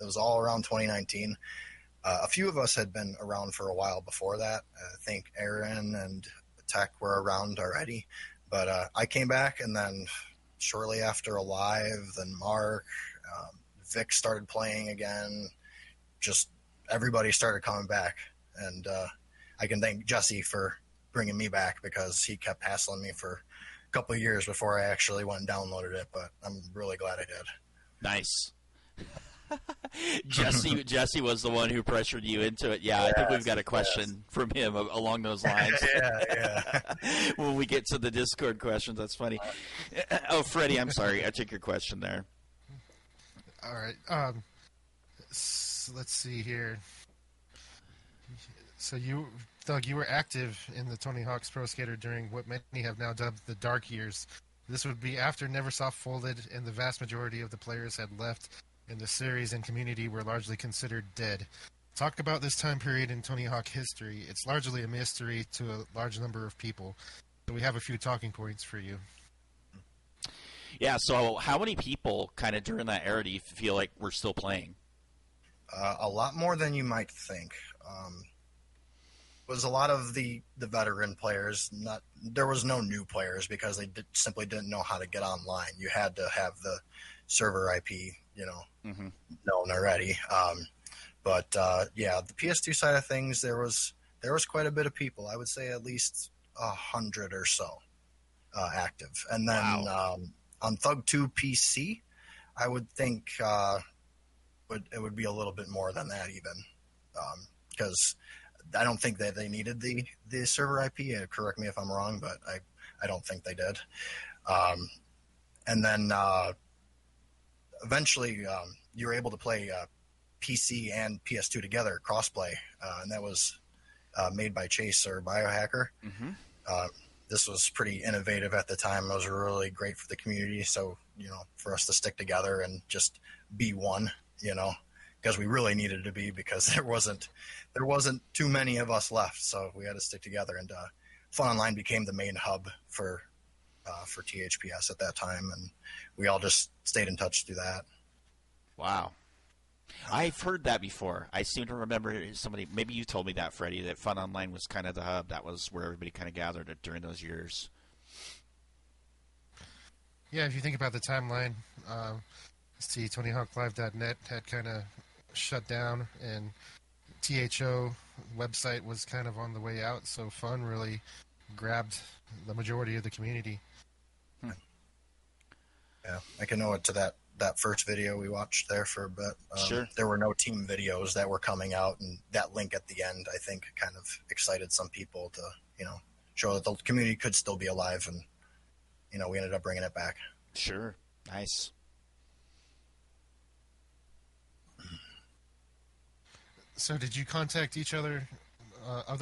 It was all around 2019. A few of us had been around for a while before that. I think Aaron and Tech were around already. But I came back, and then shortly after Alive, then Mark, Vic started playing again. Just everybody started coming back. And I can thank Jesse for bringing me back because he kept hassling me for a couple of years before I actually went and downloaded it, but I'm really glad I did. Nice. Jesse was the one who pressured you into it. Yeah, I think we've got a question from him along those lines. Yeah. When we get to the Discord questions, that's funny. Oh, Freddie, I'm sorry. I took your question there. All right. So let's see here. So Thug, you were active in the Tony Hawk's Pro Skater during what many have now dubbed the Dark Years. This would be after Neversoft folded and the vast majority of the players had left, and the series and community were largely considered dead. Talk about this time period in Tony Hawk history. It's largely a mystery to a large number of people, but we have a few talking points for you. Yeah, so how many people kind of during that era do you feel like were still playing? A lot more than you might think. Was a lot of the veteran players. There was no new players because they simply didn't know how to get online. You had to have the server IP, known already. But the PS2 side of things, there was quite a bit of people. I would say at least 100 or so active. And then on Thug 2 PC, I would think it would be a little bit more than that even, because I don't think that they needed the server IP. Correct me if I'm wrong, but I don't think they did. And then eventually you were able to play PC and PS2 together, crossplay, and that was made by Chase or Biohacker. Mm-hmm. This was pretty innovative at the time. It was really great for the community. So, you know, for us to stick together and just be one, you know, because we really needed to be, because there wasn't too many of us left. So we had to stick together, and Phun Online became the main hub for THPS at that time. And we all just stayed in touch through that. Wow. I've heard that before. I seem to remember somebody, maybe you told me that, Freddie, that Phun Online was kind of the hub. That was where everybody kind of gathered during those years. Yeah, if you think about the timeline, see, TonyHawkLive.net had kind of shut down, and THO website was kind of on the way out, so Phun really grabbed the majority of the community. Hmm. Yeah, I can owe it to that first video we watched there for a bit. Sure. There were no team videos that were coming out, and that link at the end, I think, kind of excited some people to, you know, show that the community could still be alive, and, you know, we ended up bringing it back. Sure. Nice. So did you contact each other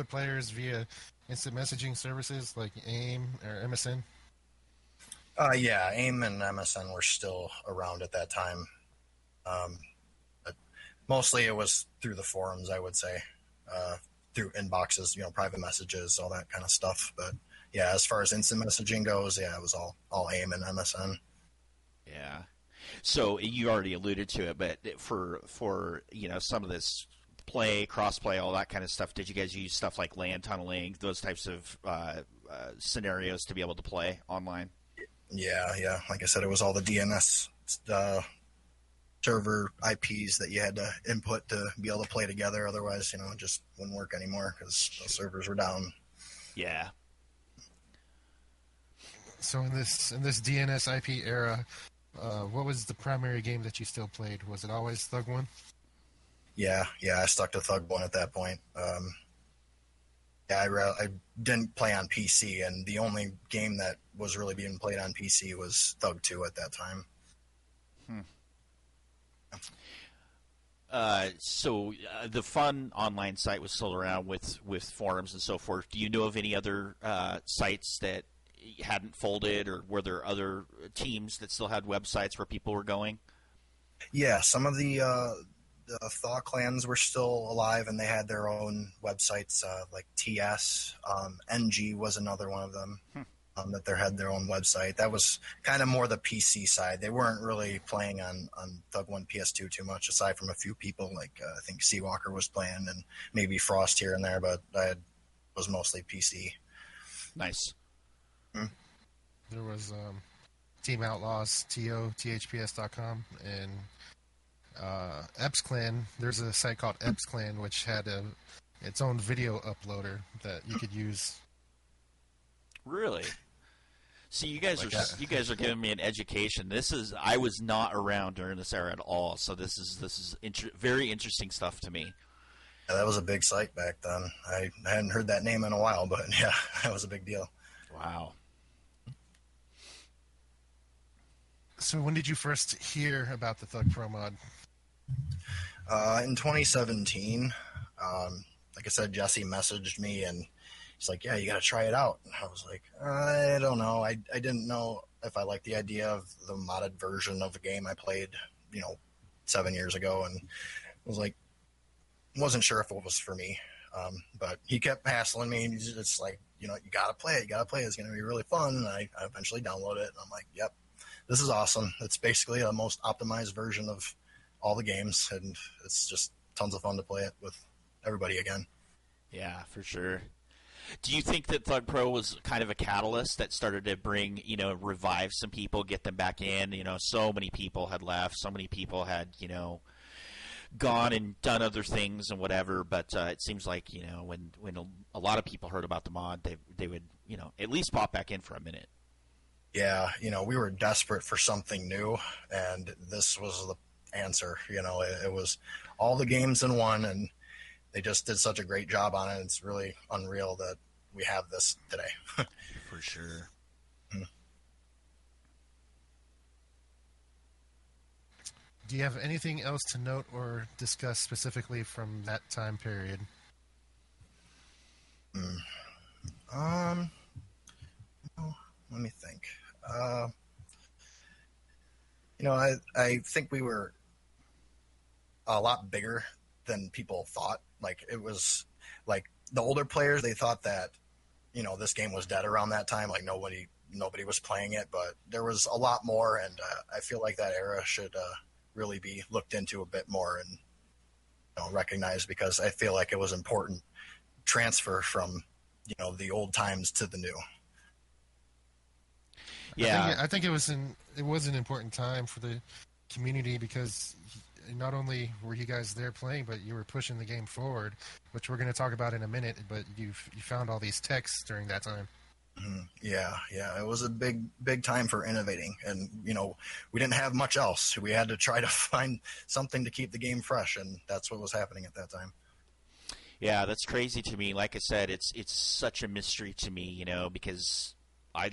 players via instant messaging services like AIM or MSN? Yeah, AIM and MSN were still around at that time. But mostly it was through the forums, I would say, through inboxes, you know, private messages, all that kind of stuff. But, yeah, as far as instant messaging goes, yeah, it was all AIM and MSN. Yeah. So you already alluded to it, but for you know, some of this play, cross-play, all that kind of stuff, did you guys use stuff like LAN tunneling, those types of scenarios to be able to play online? Yeah. Like I said, it was all the DNS server IPs that you had to input to be able to play together. Otherwise, you know, it just wouldn't work anymore because the servers were down. Yeah. So in this DNS IP era, what was the primary game that you still played? Was it always Thug 1? Yeah. I stuck to Thug 1 at that point. I didn't play on PC, and the only game that was really being played on PC was Thug 2 at that time. Hmm. So the Phun Online site was still around with forums and so forth. Do you know of any other sites that hadn't folded, or were there other teams that still had websites where people were going? Yeah, some of the Thaw clans were still alive, and they had their own websites, like TS. NG was another one of them, that they had their own website. That was kind of more the PC side. They weren't really playing on Thug 1 PS2 too much, aside from a few people, like I think Sea Walker was playing, and maybe Frost here and there, but was mostly PC. Nice. Mm-hmm. There was Team Outlaws, THPS.com, and Epps Clan. There's a site called Epps Clan, which had its own video uploader that you could use. Really? See, you guys are giving me an education. I was not around during this era at all, so this is very interesting stuff to me. Yeah, that was a big site back then. I hadn't heard that name in a while, but yeah, that was a big deal. Wow. So when did you first hear about the Thug Pro mod? In 2017. Like I said, Jesse messaged me, and he's like, yeah, you got to try it out. And I was like, I don't know. I didn't know if I liked the idea of the modded version of a game I played, you know, 7 years ago. And was like, wasn't sure if it was for me. But he kept hassling me, and he's just like, you know, you got to play it. You got to play it. It's going to be really fun. And I eventually downloaded it, and I'm like, yep, this is awesome. It's basically the most optimized version of all the games, and it's just tons of fun to play it with everybody again. Yeah, for sure. Do you think that Thug Pro was kind of a catalyst that started to bring, you know, revive some people, get them back in? You know, so many people had left. So many people had, you know, gone and done other things and whatever, but it seems like, you know, when a lot of people heard about the mod, they would, you know, at least pop back in for a minute. Yeah, you know, we were desperate for something new, and this was the answer. You know, it was all the games in one, and they just did such a great job on it. It's really unreal that we have this today. For sure. Do you have anything else to note or discuss specifically from that time period? Let me think. I think we were a lot bigger than people thought. Like, it was like the older players, they thought that, you know, this game was dead around that time. Like nobody was playing it, but there was a lot more. And I feel like that era should really be looked into a bit more and, you know, recognized, because I feel like it was important transfer from, you know, the old times to the new. Yeah, I think it was an important time for the community, because not only were you guys there playing, but you were pushing the game forward, which we're going to talk about in a minute. But you found all these texts during that time. Mm-hmm. Yeah, it was a big time for innovating, and you know, we didn't have much else. We had to try to find something to keep the game fresh, and that's what was happening at that time. Yeah, that's crazy to me. Like I said, it's such a mystery to me, you know, because I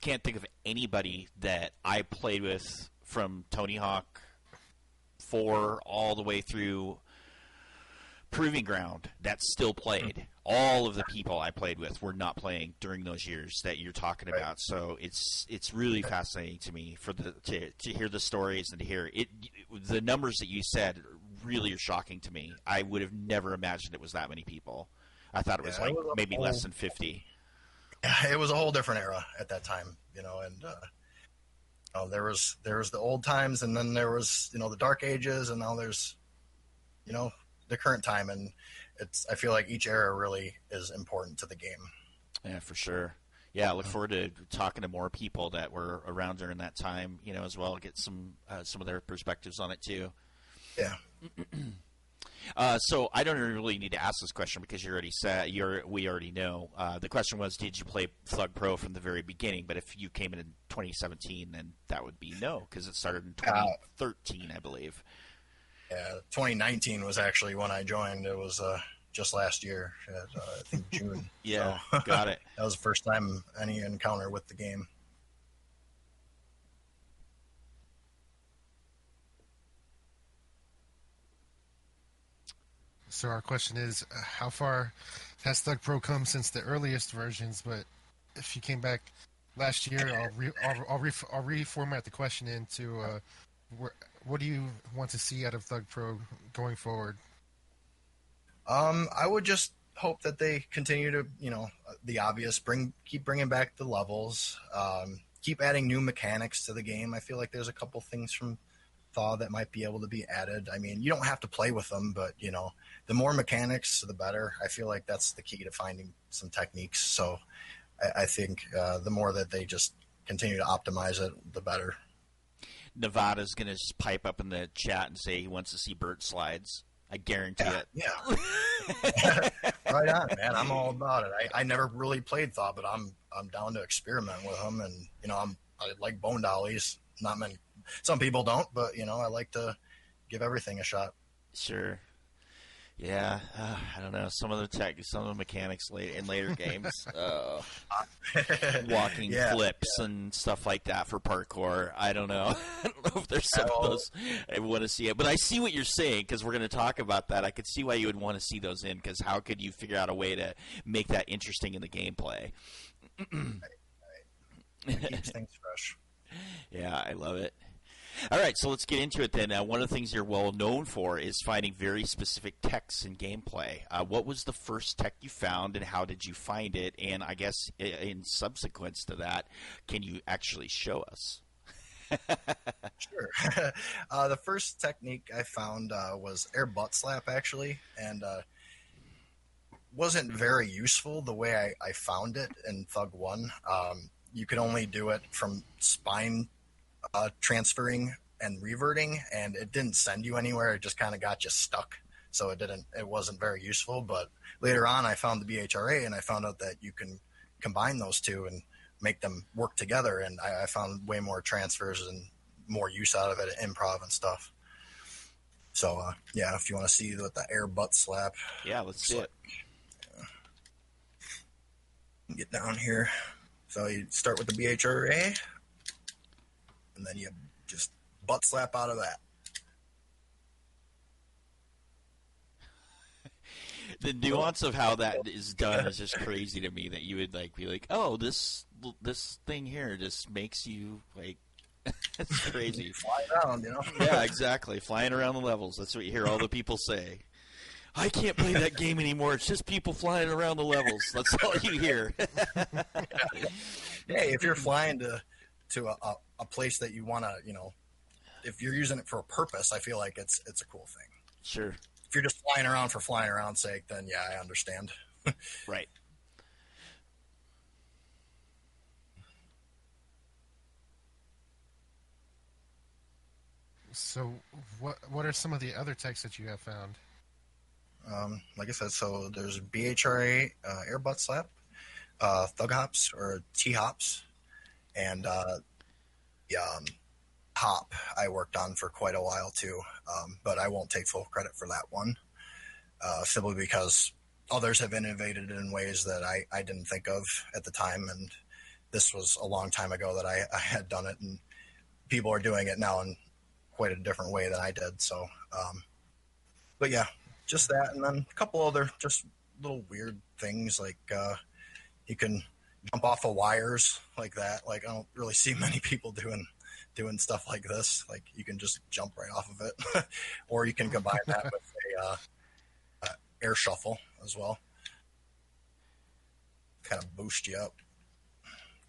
can't think of anybody that I played with from Tony Hawk 4 all the way through Proving Ground that still played. All of the people I played with were not playing during those years that you're talking about. So it's really fascinating to me to hear the stories and to hear it. The numbers that you said really are shocking to me. I would have never imagined it was that many people. I thought it was maybe less than 50. It was a whole different era at that time, you know, and there was the old times, and then there was, you know, the dark ages, and now there's, you know, the current time, and I feel like each era really is important to the game. Yeah, for sure. Yeah, I look forward to talking to more people that were around during that time, you know, as well, get some of their perspectives on it too. Yeah. So I don't really need to ask this question, because you already said we already know. The question was, did you play Thug Pro from the very beginning? But if you came in 2017, then that would be no, because it started in 2013, I believe. Yeah, 2019 was actually when I joined. It was just last year, at, I think June. Yeah, so, got it. That was the first time any encounter with the game. So our question is, how far has Thug Pro come since the earliest versions? But if you came back last year, I'll reformat the question into what do you want to see out of Thug Pro going forward? I would just hope that they continue to, you know, the obvious, keep bringing back the levels, keep adding new mechanics to the game. I feel like there's a couple things from Thaw that might be able to be added. I mean, you don't have to play with them, but you know, the more mechanics, the better. I feel like that's the key to finding some techniques. So I think the more that they just continue to optimize it, the better. Nevada's gonna just pipe up in the chat and say he wants to see bird slides. I guarantee it. Yeah. Right on, man. I'm all about it. I never really played Thaw, but I'm down to experiment with them, and you know, I like bone dollies. Not many. Some people don't, but, you know, I like to give everything a shot. Sure. Yeah. I don't know. Some of the tech, some of the mechanics in later games. Walking flips and stuff like that for parkour. I don't know. I don't know if there's some of those I want to see it. But I see what you're saying, because we're going to talk about that. I could see why you would want to see those in, because how could you figure out a way to make that interesting in the gameplay? Right. It keeps things fresh. Yeah, I love it. All right, so let's get into it then. One of the things you're well known for is finding very specific techs in gameplay. What was the first tech you found, and how did you find it? And I guess in subsequence to that, can you actually show us? Sure. The first technique I found was air butt slap, actually, and wasn't very useful the way I found it in Thug 1. You could only do it from spine transferring and reverting, and it didn't send you anywhere. It just kind of got you stuck, so it wasn't very useful. But later on, I found the BHRA, and I found out that you can combine those two and make them work together, and I found way more transfers and more use out of it at improv and stuff. So, yeah, if you want to see what the air butt slap. Yeah, let's see it. Yeah. Get down here. So you start with the BHRA, and then you just butt slap out of that. the nuance of how that is done is just crazy to me. That you would like be like, oh, this thing here just makes you like. That's crazy. Flying around, you know? Yeah, exactly. Flying around the levels. That's what you hear all the people say. I can't play that game anymore. It's just people flying around the levels. That's all you hear. Hey, if you're flying to a place that you want to, you know, if you're using it for a purpose, I feel like it's a cool thing. Sure. If you're just flying around for flying around's sake, then yeah, I understand. Right. So what are some of the other techs that you have found? Like I said, so there's BHRA, air butt slap, thug hops or T hops, and hop I worked on for quite a while too, but I won't take full credit for that one, simply because others have innovated in ways that I didn't think of at the time, and this was a long time ago that I had done it, and people are doing it now and quite a different way than I did. So, but yeah, just that. And then a couple other just little weird things like you can jump off of wires like that. Like I don't really see many people doing stuff like this. Like you can just jump right off of it, or you can combine that with a air shuffle as well. Kind of boost you up.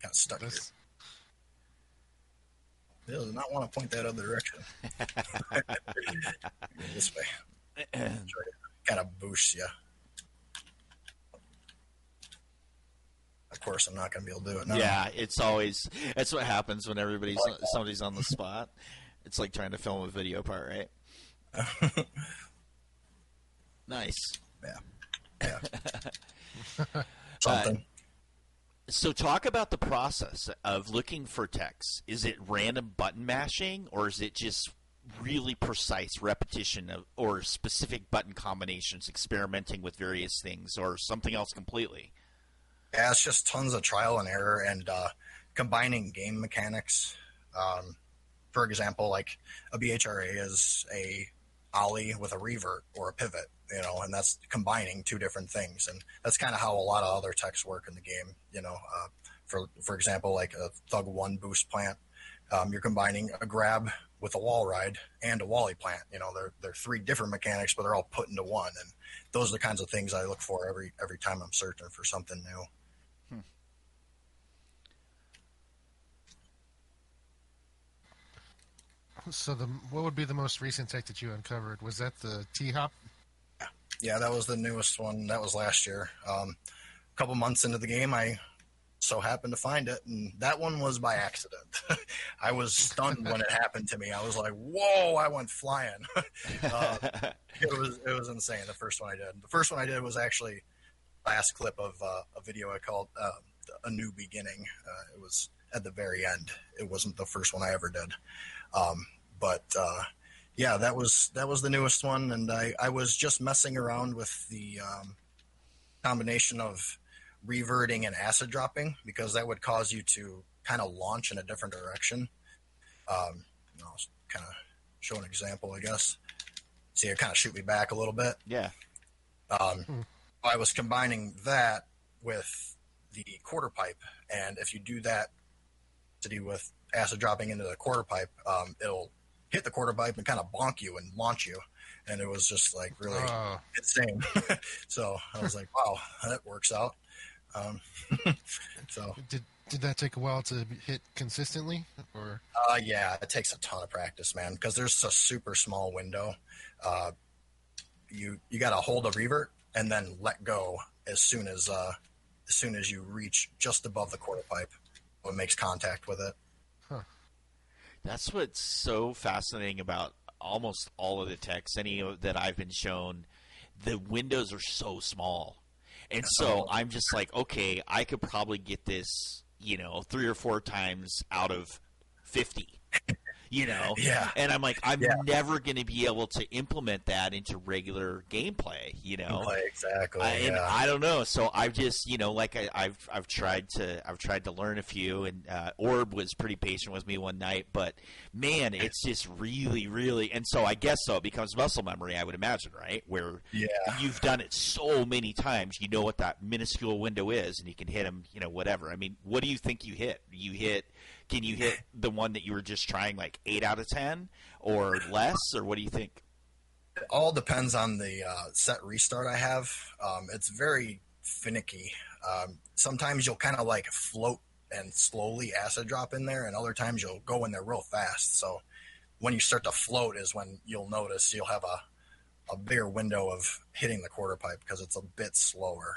Kind of stuck here. I do not want to point that other direction. This way. Kind of boosts you. Of course, I'm not going to be able to do it now. Yeah, it's always – that's what happens when somebody's on the spot. It's like trying to film a video part, right? Nice. Yeah. Yeah. Something. So talk about the process of looking for techs. Is it random button mashing, or is it just really precise repetition of, or specific button combinations, experimenting with various things, or something else completely? Yeah, it's just tons of trial and error and combining game mechanics. For example, like a BHRA is a ollie with a revert or a pivot, you know, and that's combining two different things. And that's kind of how a lot of other techs work in the game, you know, for example, like a Thug 1 boost plant, you're combining a grab with a wall ride and a wally plant. You know, they're three different mechanics, but they're all put into one. And those are the kinds of things I look for every time I'm searching for something new. So what would be the most recent tech that you uncovered? Was that the T-hop? Yeah, that was the newest one. That was last year. A couple months into the game, I so happened to find it, and that one was by accident. I was stunned when it happened to me. I was like, whoa, I went flying. It was insane, the first one I did. The first one I did was actually last clip of a video I called A New Beginning. It was at the very end. It wasn't the first one I ever did. Yeah, that was the newest one, and I was just messing around with the combination of reverting and acid dropping, because that would cause you to kind of launch in a different direction. I'll kind of show an example, I guess. See, it kind of shoot me back a little bit. Yeah. I was combining that with the quarter pipe, and if you do that to do with acid dropping into the quarter pipe, it'll hit the quarter pipe and kind of bonk you and launch you. And it was just like really insane. So I was like, wow, that works out. So did that take a while to hit consistently, or? Yeah, it takes a ton of practice, man. 'Cause there's a super small window. You got to hold a revert and then let go as soon as you reach just above the quarter pipe, it makes contact with it. That's what's so fascinating about almost all of the techs, any that I've been shown, the windows are so small. And so I'm just like, okay, I could probably get this, you know, 3 or 4 times out of 50. you know? Yeah. And I'm like, I'm never going to be able to implement that into regular gameplay, you know? Exactly. And I don't know. So I've just, you know, like I've tried to learn a few, and Orb was pretty patient with me one night, but man, it's just really, and so I guess so it becomes muscle memory, I would imagine, right? Where you've done it so many times, you know what that minuscule window is, and you can hit them, you know, whatever. I mean, what do you think you hit? Can you hit the one that you were just trying, like 8 out of 10 or less, or what do you think? It all depends on the set restart I have. It's very finicky. Sometimes you'll kind of like float and slowly acid drop in there, and other times you'll go in there real fast. So when you start to float is when you'll notice you'll have a bigger window of hitting the quarter pipe because it's a bit slower.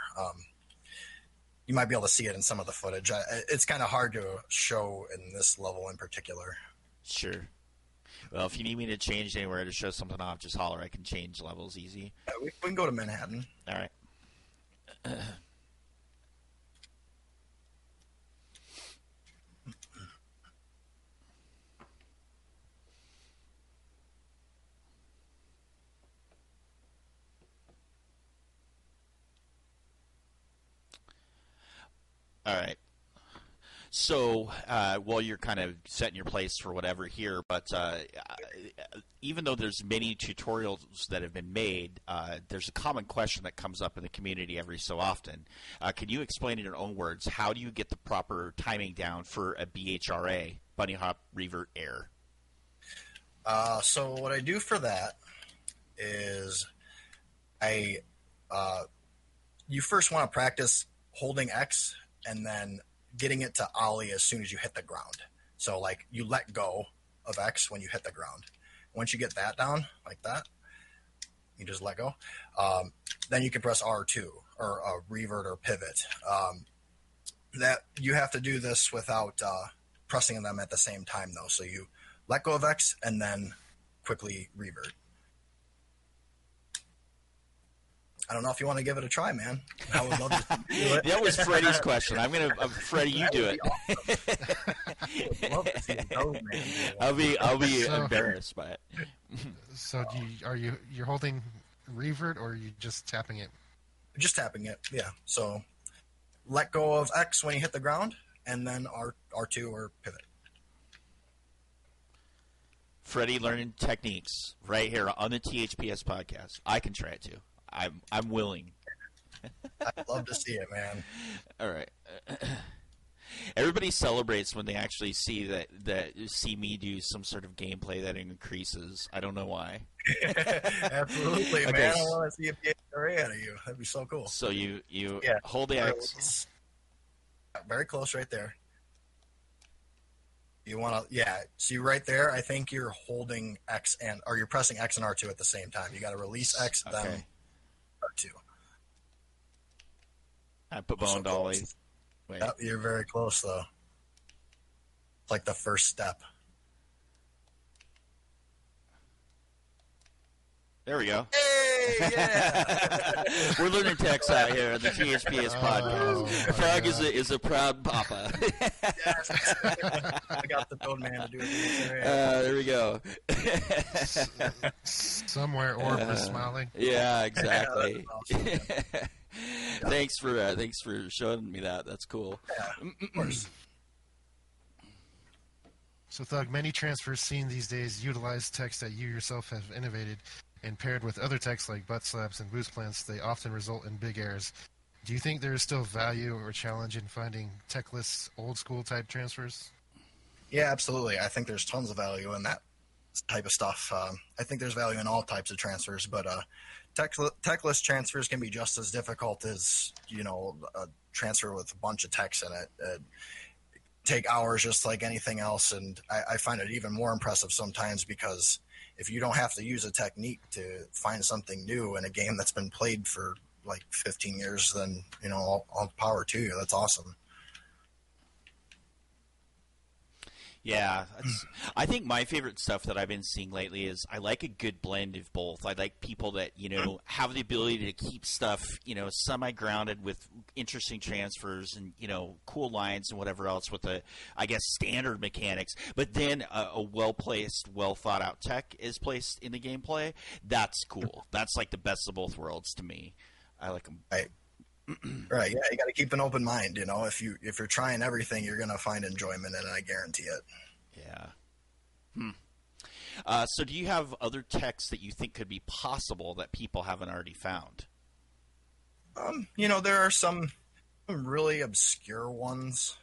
You might be able to see it in some of the footage. It's kind of hard to show in this level in particular. Sure. Well, if you need me to change anywhere to show something off, just holler. I can change levels easy. We can go to Manhattan. All right. All right. So while you're kind of setting your place for whatever here, but even though there's many tutorials that have been made, there's a common question that comes up in the community every so often. Can you explain in your own words, how do you get the proper timing down for a BHRA, bunny hop, revert, air? So what I do for that is you first want to practice holding X and then getting it to ollie as soon as you hit the ground. So like you let go of X when you hit the ground. Once you get that down like that, you just let go. Then you can press R2 or revert or pivot. That you have to do this without pressing them at the same time though. So you let go of X and then quickly revert. I don't know if you want to give it a try, man. I would love to do it. That was Freddie's question. I'm gonna, Freddie, you do it. Awesome. I'll be so embarrassed by it. So, you're holding revert, or are you just tapping it? Just tapping it, yeah. So, let go of X when you hit the ground, and then R2 or pivot. Freddie learning techniques right here on the THPS podcast. I can try it too. I'm willing. I'd love to see it, man. All right. Everybody celebrates when they actually see see me do some sort of gameplay that increases. I don't know why. Absolutely, okay, man. I want to see a PHRA out of you. That'd be so cool. So you hold the X. Very close right there. You want to, yeah. See right there, I think you're holding X or you're pressing X and R2 at the same time. You got to release X, then R2. I put bone dolly. Wait. Yep, you're very close though. It's like the first step. There we go. Hey, yeah. We're learning techs out here at the THPS podcast. Frog is a proud papa. Yes. I got the bone man to do it. There we go. Somewhere Orb was smiling. Yeah, exactly. Yeah, awesome, yeah. Thanks for showing me that. That's cool. Yeah, of course. So Thug, many transfers seen these days utilize techs that you yourself have innovated. And paired with other techs like butt slaps and boost plants, they often result in big errors. Do you think there is still value or challenge in finding techless, old-school type transfers? Yeah, absolutely. I think there's tons of value in that type of stuff. I think there's value in all types of transfers, but techless transfers can be just as difficult as, you know, a transfer with a bunch of techs in it. Take hours just like anything else, and I find it even more impressive sometimes because if you don't have to use a technique to find something new in a game that's been played for like 15 years, then, you know, all power to you. That's awesome. Yeah. I think my favorite stuff that I've been seeing lately is I like a good blend of both. I like people that, you know, have the ability to keep stuff, you know, semi-grounded with interesting transfers and, you know, cool lines and whatever else with the, I guess, standard mechanics. But then a well-placed, well-thought-out tech is placed in the gameplay. That's cool. That's like the best of both worlds to me. I like them. Right, yeah, you got to keep an open mind, you know. If you're trying everything, you're gonna find enjoyment in it. I guarantee it. Yeah. So, do you have other techs that you think could be possible that people haven't already found? You know, there are some really obscure ones.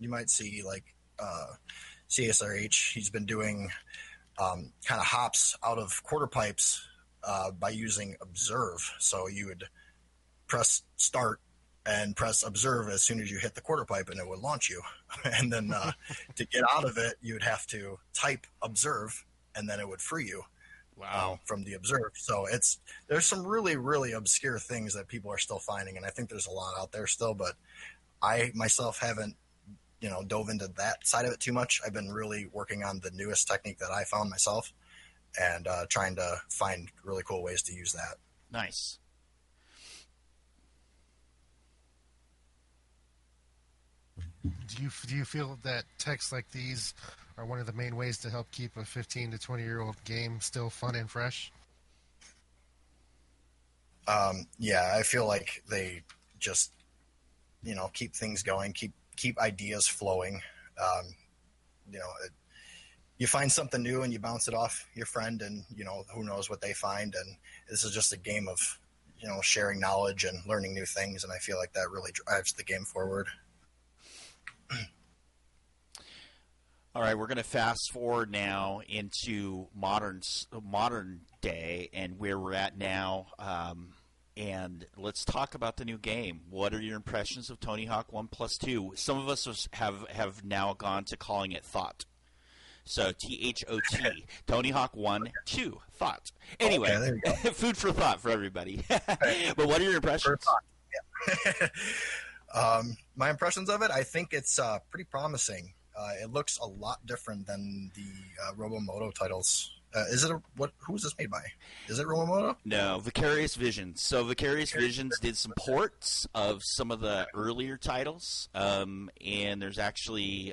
You might see like CSRH. He's been doing kind of hops out of quarter pipes by using observe. So you would press start and press observe as soon as you hit the quarter pipe and it would launch you. And then to get out of it, you'd have to type observe and then it would free you from the observe. So there's some really, really obscure things that people are still finding. And I think there's a lot out there still, but I myself haven't, you know, dove into that side of it too much. I've been really working on the newest technique that I found myself and trying to find really cool ways to use that. Nice. Do you feel that texts like these are one of the main ways to help keep a 15 to 20-year-old game still fun and fresh? Yeah, I feel like they just, you know, keep things going, keep ideas flowing. You know, you find something new and you bounce it off your friend, and you know who knows what they find. And this is just a game of, you know, sharing knowledge and learning new things. And I feel like that really drives the game forward. All right, we're going to fast forward now into modern day and where we're at now, and let's talk about the new game. What are your impressions of Tony Hawk 1+2? Some of us have now gone to calling it Thought. So THOT, Tony Hawk 1, 2, Thought. Anyway, okay, there you go. Food for thought for everybody. But what are your impressions? Yeah. My impressions of it, I think it's pretty promising. It looks a lot different than the Robomoto titles. Who was this made by? Is it Robomoto? No, Vicarious Visions. So Vicarious Visions did some ports of some of the earlier titles, and there's actually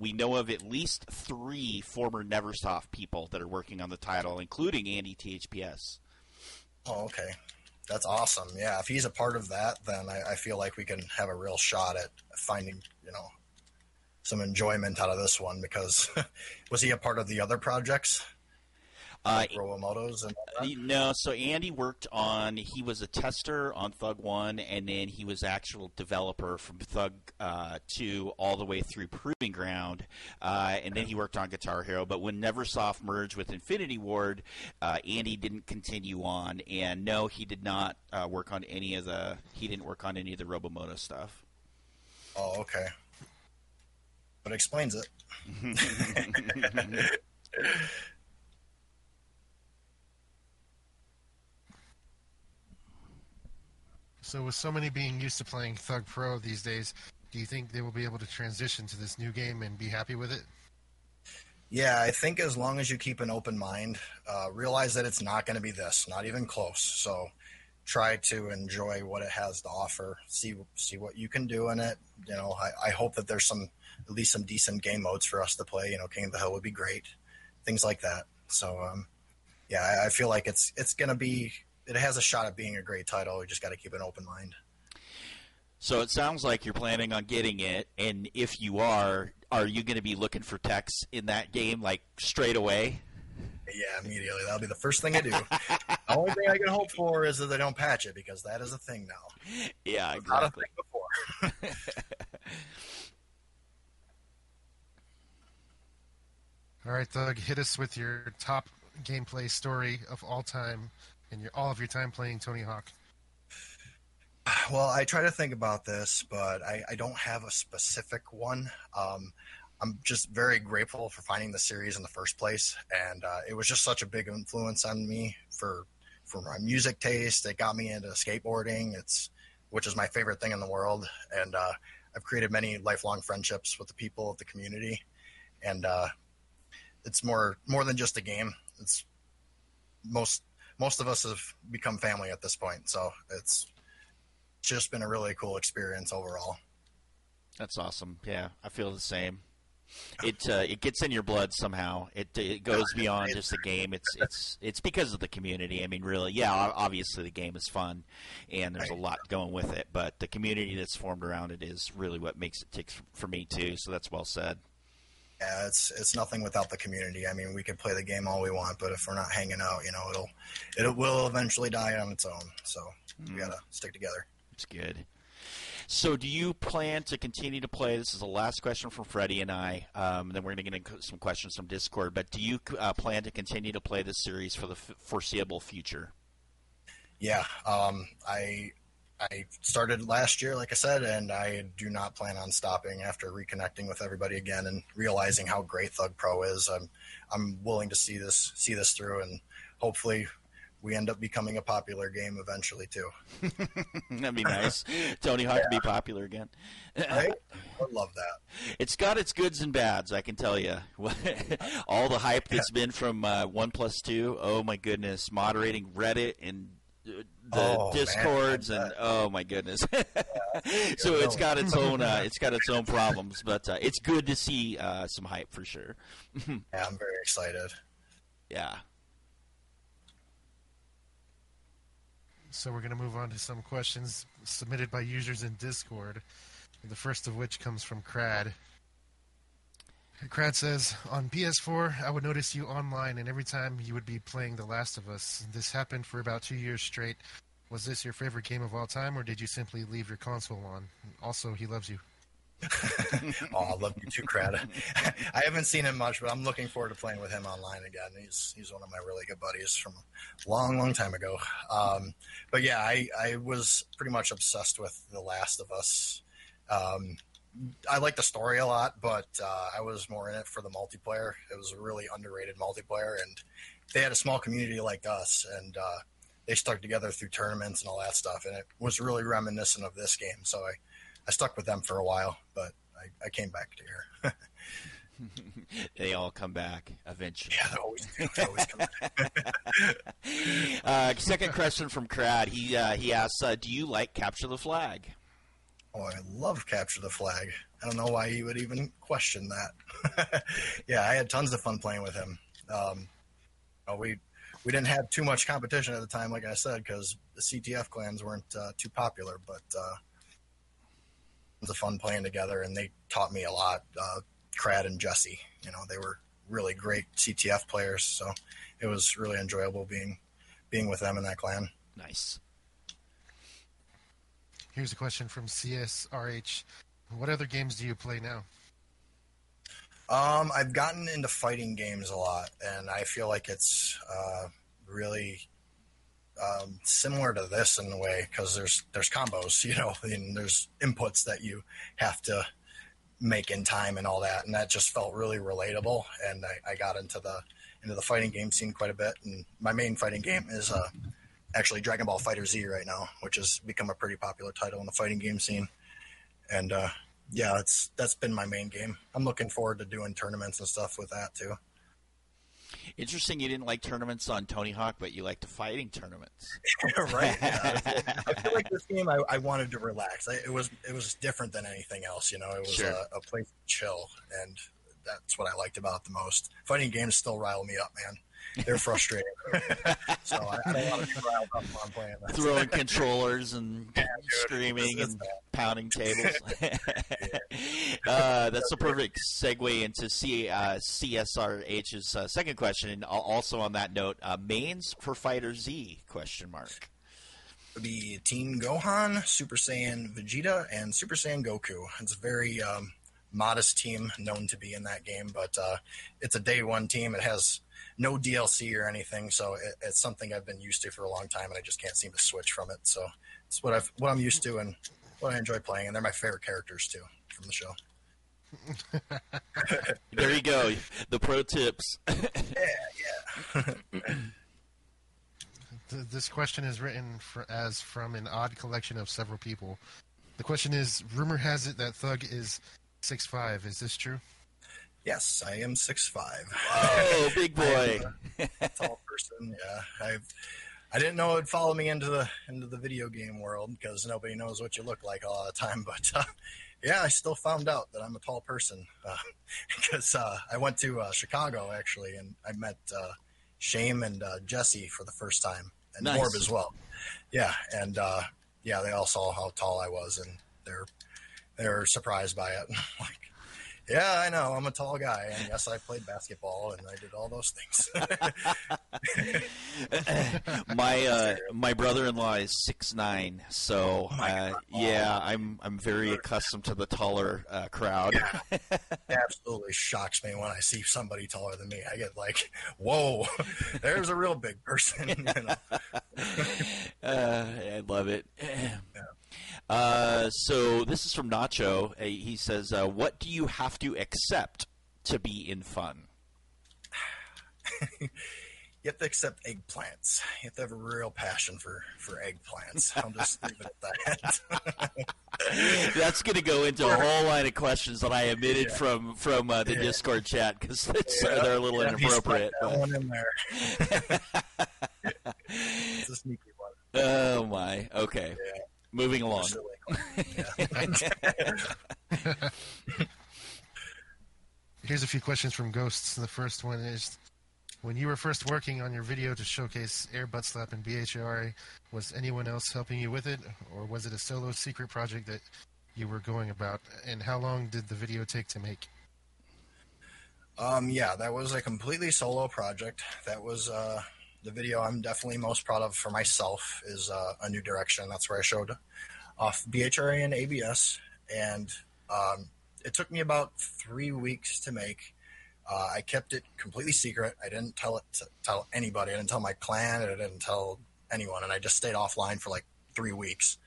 we know of at least 3 former Neversoft people that are working on the title, including Andy THPS. Oh, okay. That's awesome. Yeah, if he's a part of that, then I feel like we can have a real shot at finding, you know, some enjoyment out of this one because was he a part of the other projects? Like Robomotos and all that? No, so Andy he was a tester on Thug 1, and then he was actual developer from Thug 2 all the way through Proving Ground, and then he worked on Guitar Hero. But when Neversoft merged with Infinity Ward, Andy didn't continue on, and no, he did not he didn't work on any of the Robomoto stuff. Oh, okay. But explains it. So with so many being used to playing Thug Pro these days, do you think they will be able to transition to this new game and be happy with it? Yeah, I think as long as you keep an open mind, realize that it's not going to be this, not even close. So try to enjoy what it has to offer, see what you can do in it. You know, I hope that there's at least some decent game modes for us to play. You know, King of the Hill would be great, things like that. So, yeah, I feel like it's going to be... It has a shot at being a great title. You just got to keep an open mind. So it sounds like you're planning on getting it, and if you are you going to be looking for techs in that game, like, straight away? Yeah, immediately. That'll be the first thing I do. The only thing I can hope for is that they don't patch it, because that is a thing now. Yeah, exactly. Not a thing before. All right, Thug, hit us with your top gameplay story of all time, and all of your time playing Tony Hawk. Well, I try to think about this, but I don't have a specific one. I'm just very grateful for finding the series in the first place, and it was just such a big influence on me for my music taste. It got me into skateboarding, which is my favorite thing in the world, and I've created many lifelong friendships with the people of the community, and it's more than just a game. It's most of us have become family at this point, so it's just been a really cool experience overall. That's awesome. Yeah, I feel the same. It gets in your blood somehow. It goes beyond just the game. It's because of the community. I mean, really, yeah. Obviously, the game is fun, and there's a lot going with it. But the community that's formed around it is really what makes it tick for me too. So that's well said. Yeah, it's nothing without the community. I mean, we can play the game all we want, but if we're not hanging out, you know, it will eventually die on its own. So we gotta stick together. It's good. So do you plan to continue to play? This is the last question from Freddie and I. Then we're going to get into some questions from Discord. But do you plan to continue to play this series for the foreseeable future? Yeah. I started last year, like I said, and I do not plan on stopping after reconnecting with everybody again and realizing how great Thug Pro is. I'm willing to see this through, and hopefully – we end up becoming a popular game eventually too. That'd be nice. Tony Hawk to be popular again. Right? I love that. It's got its goods and bads, I can tell you. All the hype that's been from 1+2. Oh my goodness, moderating Reddit and the Discords, man, and oh my goodness. So it's got its own problems, but it's good to see some hype for sure. Yeah, I'm very excited. Yeah. So we're going to move on to some questions submitted by users in Discord, the first of which comes from Crad. Crad says, on PS4, I would notice you online, and every time you would be playing The Last of Us. This happened for about 2 years straight. Was this your favorite game of all time, or did you simply leave your console on? Also, he loves you. Oh, I love you too, Crad. I haven't seen him much, but I'm looking forward to playing with him online again. He's one of my really good buddies from a long, long time ago. But yeah, I was pretty much obsessed with The Last of Us. I liked the story a lot, but I was more in it for the multiplayer. It was a really underrated multiplayer, and they had a small community like us, and they stuck together through tournaments and all that stuff, and it was really reminiscent of this game, so I stuck with them for a while, but I came back to here. They all come back eventually. Yeah, they always come back. Second question from Crad. He asks, do you like Capture the Flag? Oh, I love Capture the Flag. I don't know why he would even question that. Yeah, I had tons of fun playing with him. We didn't have too much competition at the time, like I said, because the CTF clans weren't too popular, but... the fun playing together, and they taught me a lot. Crad and Jesse, you know, they were really great CTF players, so it was really enjoyable being with them in that clan. Nice. Here's a question from CSRH. What other games do you play now? I've gotten into fighting games a lot, and I feel like it's really similar to this in a way, because there's combos, you know, and there's inputs that you have to make in time and all that, and that just felt really relatable. And I got into the fighting game scene quite a bit, and my main fighting game is actually Dragon Ball FighterZ right now, which has become a pretty popular title in the fighting game scene. And yeah, that's been my main game. I'm looking forward to doing tournaments and stuff with that too. Interesting, you didn't like tournaments on Tony Hawk, but you liked the fighting tournaments. Right. Yeah. I feel like this game, I wanted to relax. It was different than anything else, you know. It was a place to chill, and that's what I liked about it the most. Fighting games still rile me up, man. They're frustrating. So I don't want to be riled up while I'm playing that. Throwing controllers and screaming and pounding tables. That's a perfect segue into CSRH's second question. And also on that note, mains for Fighter Z, question mark. Would be Teen Gohan, Super Saiyan Vegeta, and Super Saiyan Goku. It's very... modest team known to be in that game, but it's a day one team. It has no DLC or anything, so it's something I've been used to for a long time, and I just can't seem to switch from it. So it's what I'm used to and what I enjoy playing, and they're my favorite characters too from the show. There you go, the pro tips. yeah. This question is written as from an odd collection of several people. The question is, rumor has it that Thug is 6'5". Is this true? Yes, I am 6'5". Oh, big boy. A tall person, yeah. I didn't know it would follow me into the video game world because nobody knows what you look like all the time. But, yeah, I still found out that I'm a tall person because I went to Chicago, actually, and I met Shame and Jesse for the first time. And nice. Morb as well. Yeah, and, yeah, they all saw how tall I was, and they're surprised by it. Like, yeah, I know. I'm a tall guy, and yes, I played basketball, and I did all those things. My brother-in-law is 6'9", so yeah, I'm very accustomed to the taller crowd. Yeah, it absolutely shocks me when I see somebody taller than me. I get like, whoa, there's a real big person. You know? I love it. Yeah. So this is from Nacho. He says, what do you have to accept to be in Phun? You have to accept eggplants. You have to have a real passion for eggplants. I'll just leave it at that. That's going to go into a whole line of questions that I omitted from the Discord chat because they're a little inappropriate. But... one in there. It's a sneaky one. Oh, my. Okay. Yeah. Moving along. Here's a few questions from Ghosts. The first one is, when you were first working on your video to showcase Air Butt Slap and BHRA, was anyone else helping you with it, or was it a solo secret project that you were going about? And how long did the video take to make? Yeah, that was a completely solo project. That was... the video I'm definitely most proud of for myself is A New Direction. That's where I showed off BHRA and ABS. And it took me about 3 weeks to make. I kept it completely secret. I didn't tell anybody. I didn't tell my clan. I didn't tell anyone. And I just stayed offline for like 3 weeks.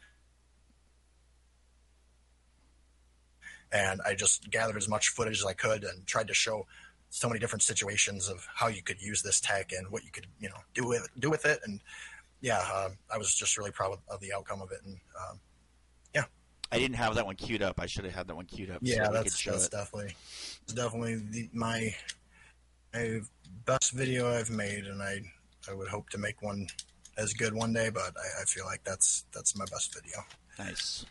And I just gathered as much footage as I could and tried to show so many different situations of how you could use this tech and what you could, do with it. And yeah, I was just really proud of the outcome of it. And yeah, I didn't have that one queued up. I should have had that one queued up. Yeah, so that's definitely my best video I've made. And I would hope to make one as good one day, but I feel like that's my best video. Nice.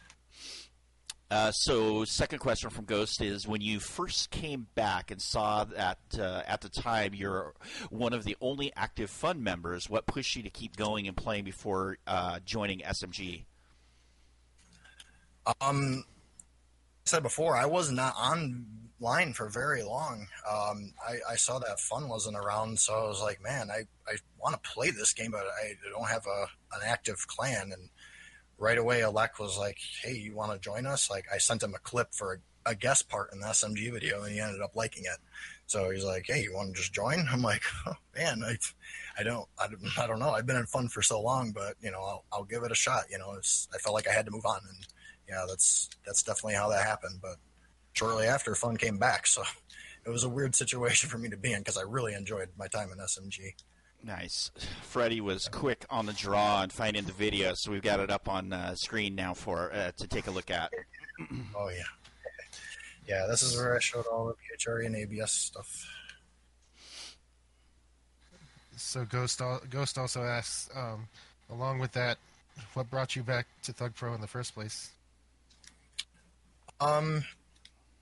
So second question from Ghost is, when you first came back and saw that at the time you're one of the only active Phun members, what pushed you to keep going and playing before joining SMG? I said before, I was not online for very long. I saw that Phun wasn't around, so I was like, man, I want to play this game, but I don't have an active clan. And right away, Alec was like, hey, you want to join us? Like, I sent him a clip for a guest part in the SMG video, and he ended up liking it. So he's like, hey, you want to just join? I'm like, oh, man, I don't know. I've been in Phun for so long, but, I'll give it a shot. I felt like I had to move on. And, yeah, that's definitely how that happened. But shortly after, Phun came back. So it was a weird situation for me to be in because I really enjoyed my time in SMG. Nice. Freddie was quick on the draw and finding the video, so we've got it up on screen now for to take a look at. Oh, yeah. Yeah, this is where I showed all the BHRA and ABS stuff. So Ghost also asks, along with that, what brought you back to Thug Pro in the first place?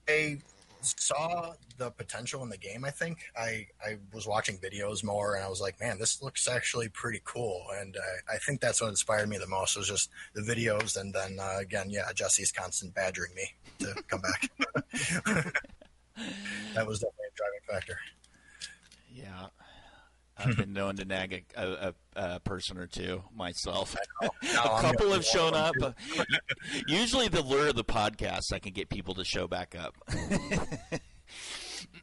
I saw the potential in the game. I think I was watching videos more, and I was like, man, this looks actually pretty cool. And I think that's what inspired me the most, was just the videos. And then again, yeah, Jesse's constant badgering me to come back. That was definitely a driving factor. Yeah, I've been known to nag a person or two myself. I know. No, a couple have shown up. Usually the lure of the podcast, I can get people to show back up.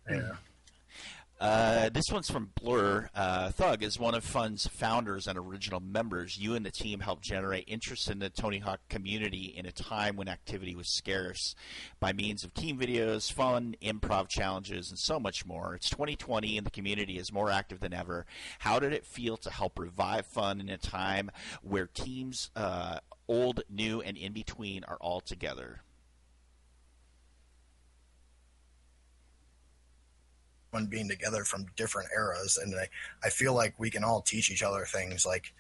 Yeah. This one's from Blur. Thug is one of Fun's founders and original members. You and the team helped generate interest in the Tony Hawk community in a time when activity was scarce by means of team videos, Phun, improv challenges, and so much more. It's 2020 and the community is more active than ever. How did it feel to help revive Phun in a time where teams old, new, and in between are all together. One being together from different eras, and I feel like we can all teach each other things. Like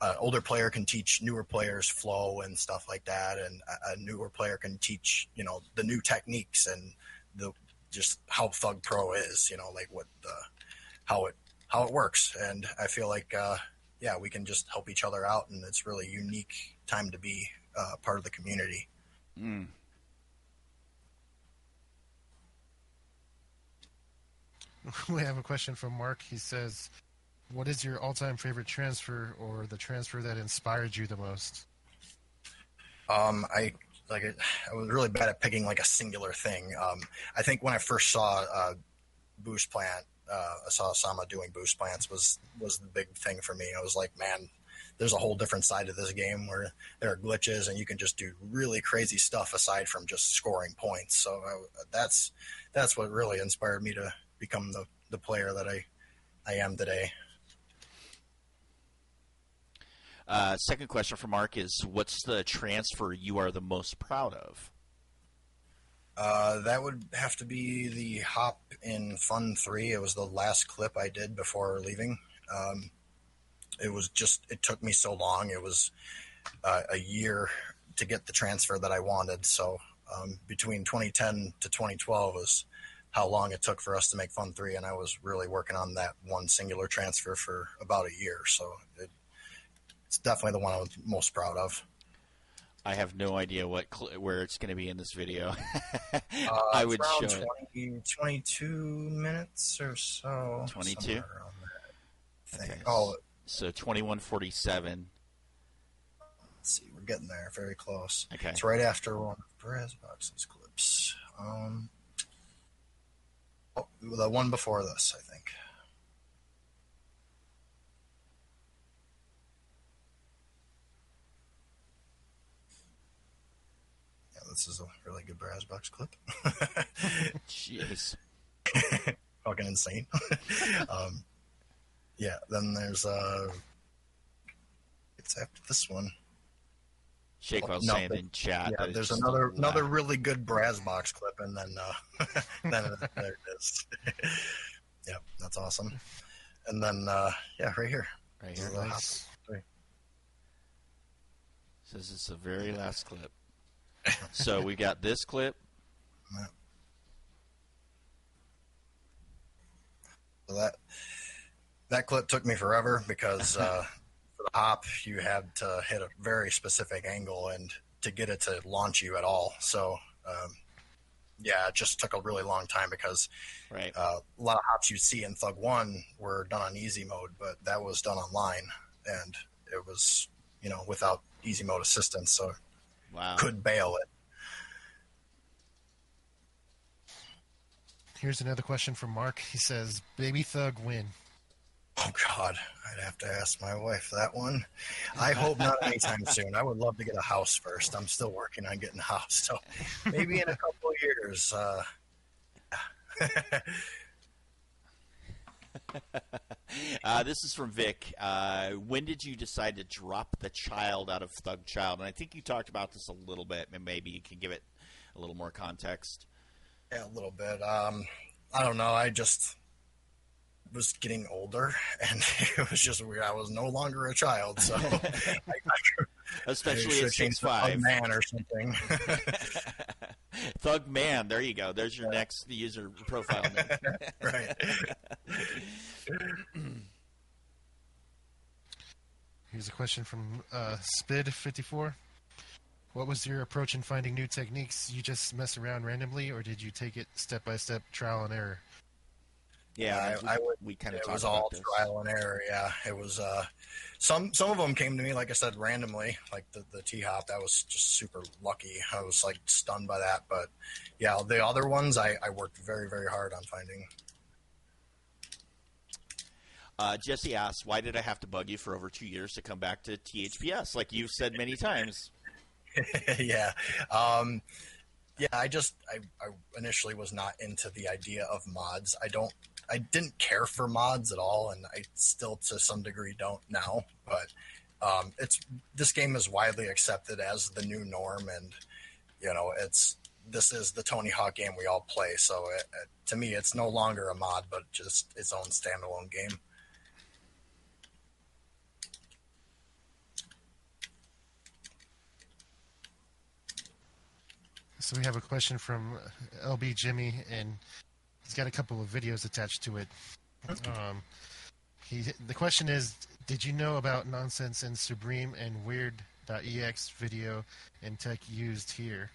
an older player can teach newer players flow and stuff like that, and a newer player can teach, you know, the new techniques and the just how Thug Pro is, you know, like what the how it works. And I feel like yeah, we can just help each other out, and it's really a unique time to be part of the community. Mm. We have a question from Mark. He says, what is your all-time favorite transfer, or the transfer that inspired you the most? I was really bad at picking like a singular thing. I think when I first saw Boost Plant, I saw Sama doing Boost Plants was the big thing for me. I was like, man, there's a whole different side to this game where there are glitches and you can just do really crazy stuff aside from just scoring points. So that's what really inspired me to become the player that I am today. Second question from Mark is, what's the transfer you are the most proud of? That would have to be the hop in Phun 3. It was the last clip I did before leaving. It took me so long. It was a year to get the transfer that I wanted. So between 2010 to 2012 was how long it took for us to make Phun 3, and I was really working on that one singular transfer for about a year. So it's definitely the one I was most proud of. I have no idea where it's going to be in this video. I would show it. 22 minutes or so. 22? Okay. Oh, so 21:47. Let's see, we're getting there. Very close. Okay. It's right after one of Perez Box's clips. The one before this, I think. Yeah, this is a really good Brass Box clip. Jeez. Fucking insane. Yeah, then there's... it's after this one. Shake while saying in chat. Yeah, there's another really good Brazzbox clip, and then then there it is. Yep, that's awesome. And then yeah, right here. Right here. Nice. So this is the very last clip. So we got this clip. Yeah. So that clip took me forever because. Hop, you had to hit a very specific angle and to get it to launch you at all. So yeah, it just took a really long time because right. A lot of hops you see in Thug 1 were done on easy mode, but that was done online, and it was, you know, without easy mode assistance, so wow. Could bail it. Here's another question from Mark. He says, Baby Thug win. Oh, God, I'd have to ask my wife that one. I hope not anytime soon. I would love to get a house first. I'm still working on getting a house, so maybe in a couple of years. This is from Vic. When did you decide to drop the child out of Thug Child? And I think you talked about this a little bit, and maybe you can give it a little more context. Yeah, a little bit. I don't know. I just... was getting older, and it was just weird. I was no longer a child, so especially at 6'5", Thug Man or something. Thug Man, there you go. There's your next user profile name. Right. Here's a question from Spid54. What was your approach in finding new techniques? You just mess around randomly, or did you take it step by step, trial and error? Yeah, we kind of talked about this. It was all trial and error. Yeah, it was. Some of them came to me, like I said, randomly. Like the T hop, that was just super lucky. I was like stunned by that. But yeah, the other ones, I worked very, very hard on finding. Jesse asks, "Why did I have to bug you for over 2 years to come back to THPS?" Like you've said many times. Yeah. Yeah, I initially was not into the idea of mods. I didn't care for mods at all, and I still to some degree don't now, but This game is widely accepted as the new norm, and you know, this is the Tony Hawk game we all play. So to me, it's no longer a mod, but just its own standalone game. So we have a question from LB Jimmy, and he's got a couple of videos attached to it. The question is, did you know about Nonsense and Supreme and Weird.ex video and tech used here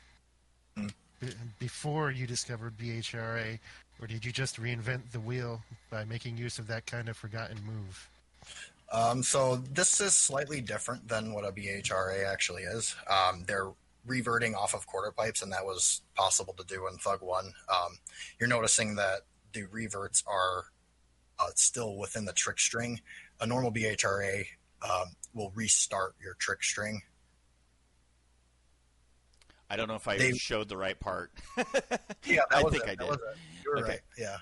before you discovered BHRA, or did you just reinvent the wheel by making use of that kind of forgotten move? So this is slightly different than what a BHRA actually is. They're reverting off of quarter pipes, and that was possible to do in Thug 1. You're noticing that the reverts are still within the trick string. A normal BHRA will restart your trick string. I don't know if I showed the right part. Yeah, I think I did. You're okay. Right. Yeah.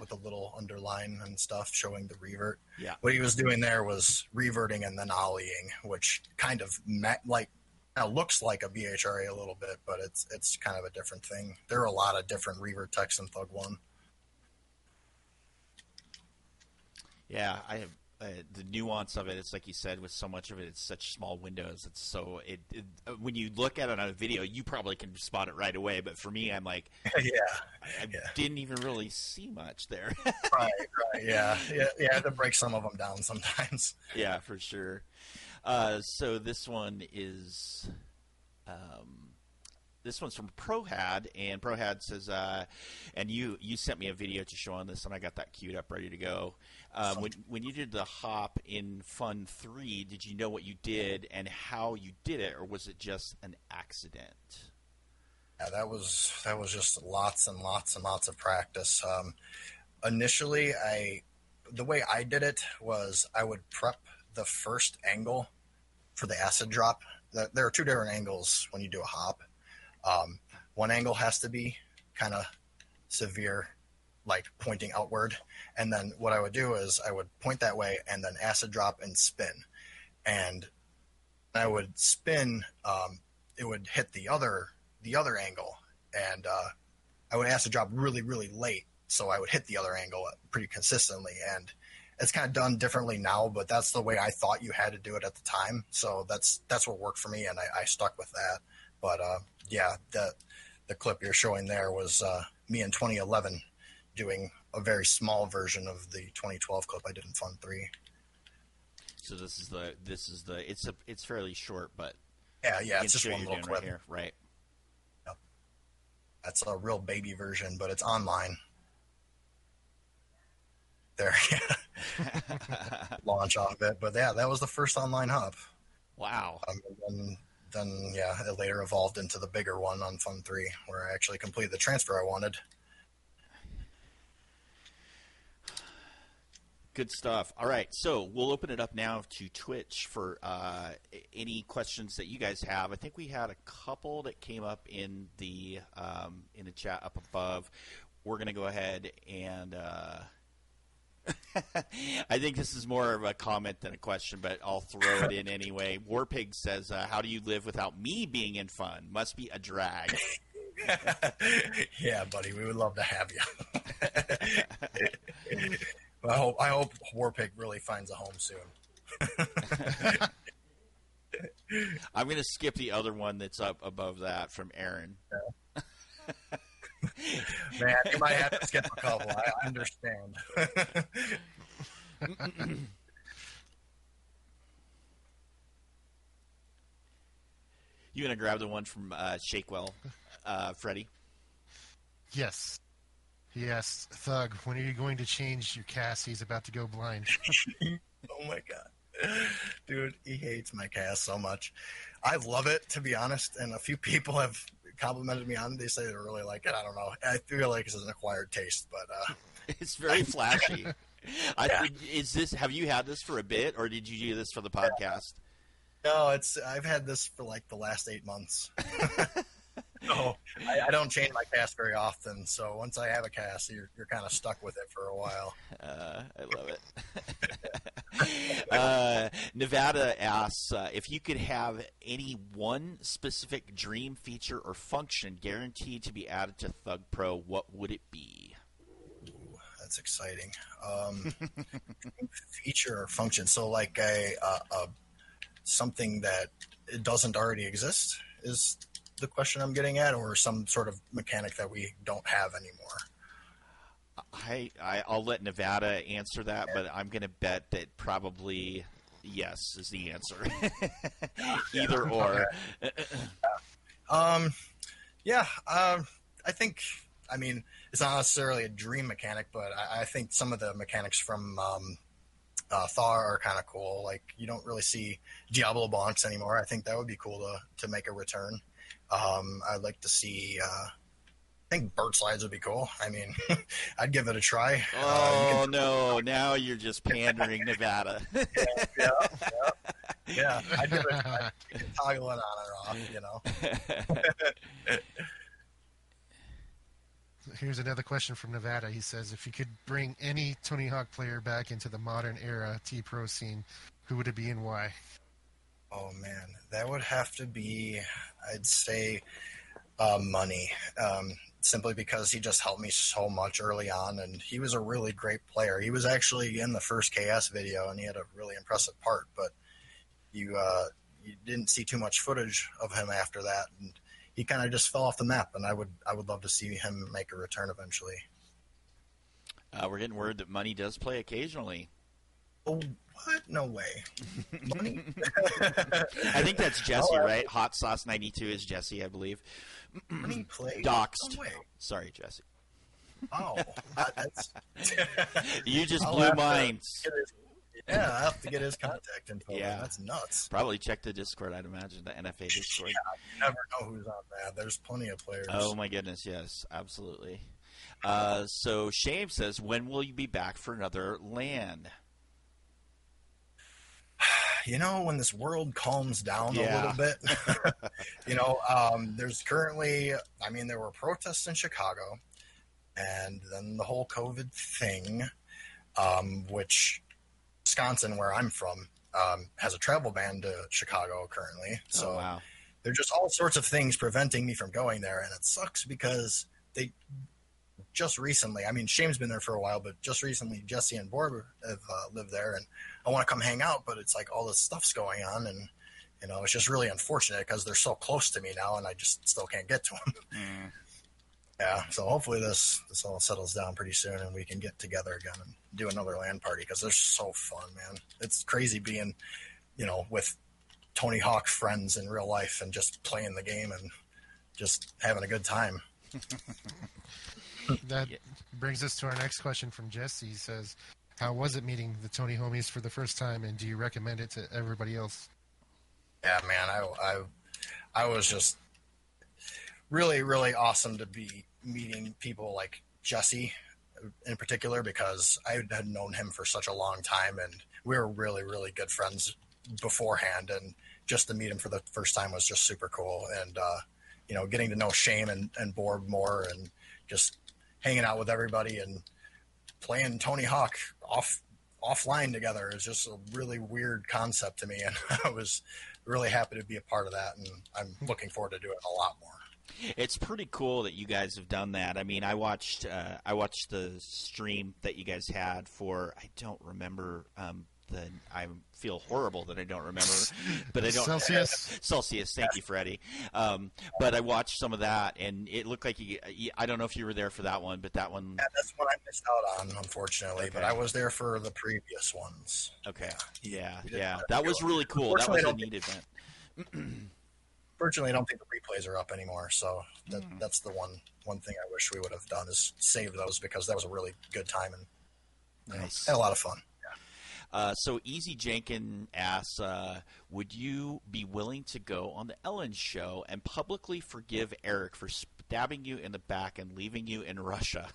With a little underline and stuff showing the revert. Yeah. What he was doing there was reverting and then ollieing, which kind of looks like a BHRA a little bit, but it's kind of a different thing. There are a lot of different revert techs in Thug 1. Yeah, I have the nuance of it. It's like you said, with so much of it, it's such small windows. It's so when you look at it on a video, you probably can spot it right away. But for me, I'm like, I didn't even really see much there. Right. Yeah. You have to break some of them down sometimes. Yeah, for sure. So this one is, this one's from Prohad, and Prohad says, and you sent me a video to show on this, and I got that queued up, ready to go. When you did the hop in Phun 3, did you know what you did and how you did it, or was it just an accident? Yeah, that was just lots and lots and lots of practice. Initially, the way I did it was I would prep the first angle for the acid drop. There are two different angles when you do a hop. One angle has to be kind of severe, like pointing outward. And then what I would do is I would point that way and then acid drop and spin. And I would spin, it would hit the other angle. And I would acid drop really, really late. So I would hit the other angle pretty consistently. And it's kind of done differently now, but that's the way I thought you had to do it at the time. So that's what worked for me, and I stuck with that. But yeah, the clip you're showing there was me in 2011 doing a very small version of the 2012 clip I did in Phun 3. So this is the it's fairly short, but yeah, it's just one little clip right here, right? Yep. That's a real baby version, but it's online. There, yeah. Launch off it, but yeah, that was the first online hop. Wow. Then yeah, it later evolved into the bigger one on Phun 3, where I actually completed the transfer I wanted. Good stuff. All right, so we'll open it up now to Twitch for any questions that you guys have. I think we had a couple that came up in the chat up above. We're gonna go ahead and. I think this is more of a comment than a question, but I'll throw it in anyway. Warpig says, how do you live without me being in Phun? Must be a drag. Yeah, buddy, we would love to have you. But I hope Warpig really finds a home soon. I'm going to skip the other one that's up above that from Aaron. Yeah. Man, you might have to skip a couple. I understand. You gonna grab the one from Shakewell, Freddie? Yes. Thug, when are you going to change your cast? He's about to go blind. Oh my god, dude, he hates my cast so much. I love it, to be honest, and a few people have complimented me on it. They say they really like it. I don't know. I feel like it's an acquired taste, but it's very flashy. Have you had this for a bit, or did you do this for the podcast? No, I've had this for like the last 8 months. No, I don't change my cast very often, so once I have a cast, you're kind of stuck with it for a while. I love it. Nevada asks, if you could have any one specific dream feature or function guaranteed to be added to Thug Pro, what would it be? Ooh, that's exciting. Feature or function, so like something that it doesn't already exist is the question I'm getting at, or some sort of mechanic that we don't have anymore? I'll let Nevada answer that, but I'm going to bet that probably yes is the answer. Either or. Okay. I think, I mean, it's not necessarily a dream mechanic, but I think some of the mechanics from Thaw are kind of cool. Like, you don't really see Diablo Bonks anymore. I think that would be cool to make a return. I'd like to see, I think bird slides would be cool. I mean, I'd give it a try. Oh, no, now you're just pandering Nevada. Yeah. I'd give it a try. You can toggle it on and off, you know. Here's another question from Nevada. He says, if you could bring any Tony Hawk player back into the modern era T-Pro scene, who would it be and why? Oh, man. That would have to be, I'd say, Money. Simply because he just helped me so much early on, and he was a really great player. He was actually in the first KS video, and he had a really impressive part, but you didn't see too much footage of him after that, and he kind of just fell off the map, and I would love to see him make a return eventually. We're getting word that Money does play occasionally. Oh, what? No way. Money? I think that's Jesse, right? Hot Sauce 92 is Jesse, I believe. Money plays? Doxed. No way. Sorry, Jesse. Oh. That's... You just blew mine. Yeah, I'll have to get his contact info. Yeah. That's nuts. Probably check the Discord, I'd imagine, the NFA Discord. Yeah, you never know who's on that. There's plenty of players. Oh, my goodness, yes, absolutely. So Shame says, when will you be back for another LAN? You know, when this world calms down a little bit. You know, there's currently, I mean, there were protests in Chicago, and then the whole COVID thing, which... Wisconsin, where I'm from, has a travel ban to Chicago currently. So There are just all sorts of things preventing me from going there, and it sucks because they just recently, I mean, Shame's been there for a while, but just recently Jesse and Borg have lived there, and I want to come hang out, but it's like all this stuff's going on, and you know, it's just really unfortunate because they're so close to me now, and I just still can't get to them. Mm. Yeah, so hopefully this all settles down pretty soon and we can get together again and do another LAN party because they're so fun, man. It's crazy being, you know, with Tony Hawk friends in real life and just playing the game and just having a good time. That brings us to our next question from Jesse. He says, how was it meeting the Tony homies for the first time, and do you recommend it to everybody else? Yeah, man, I was just... really, really awesome to be meeting people like Jesse in particular because I had known him for such a long time and we were really, really good friends beforehand, and just to meet him for the first time was just super cool. And, you know, getting to know Shane and Borb more and just hanging out with everybody and playing Tony Hawk offline together is just a really weird concept to me, and I was really happy to be a part of that, and I'm looking forward to doing a lot more. It's pretty cool that you guys have done that. I mean, I watched the stream that you guys had for, I don't remember, I feel horrible that I don't remember, but I don't Celsius. Thank you, Freddie. But I watched some of that, and it looked like you. I don't know if you were there for that one, but that one. Yeah, that's what I missed out on, unfortunately. Okay. But I was there for the previous ones. Okay. Yeah. That was really cool. That was a neat event. Fortunately, I don't think the replays are up anymore, so that's the one thing I wish we would have done is save those because that was a really good time and, nice. And a lot of fun. Yeah. So Easy Jenkin asks, would you be willing to go on the Ellen show and publicly forgive Eric for stabbing you in the back and leaving you in Russia?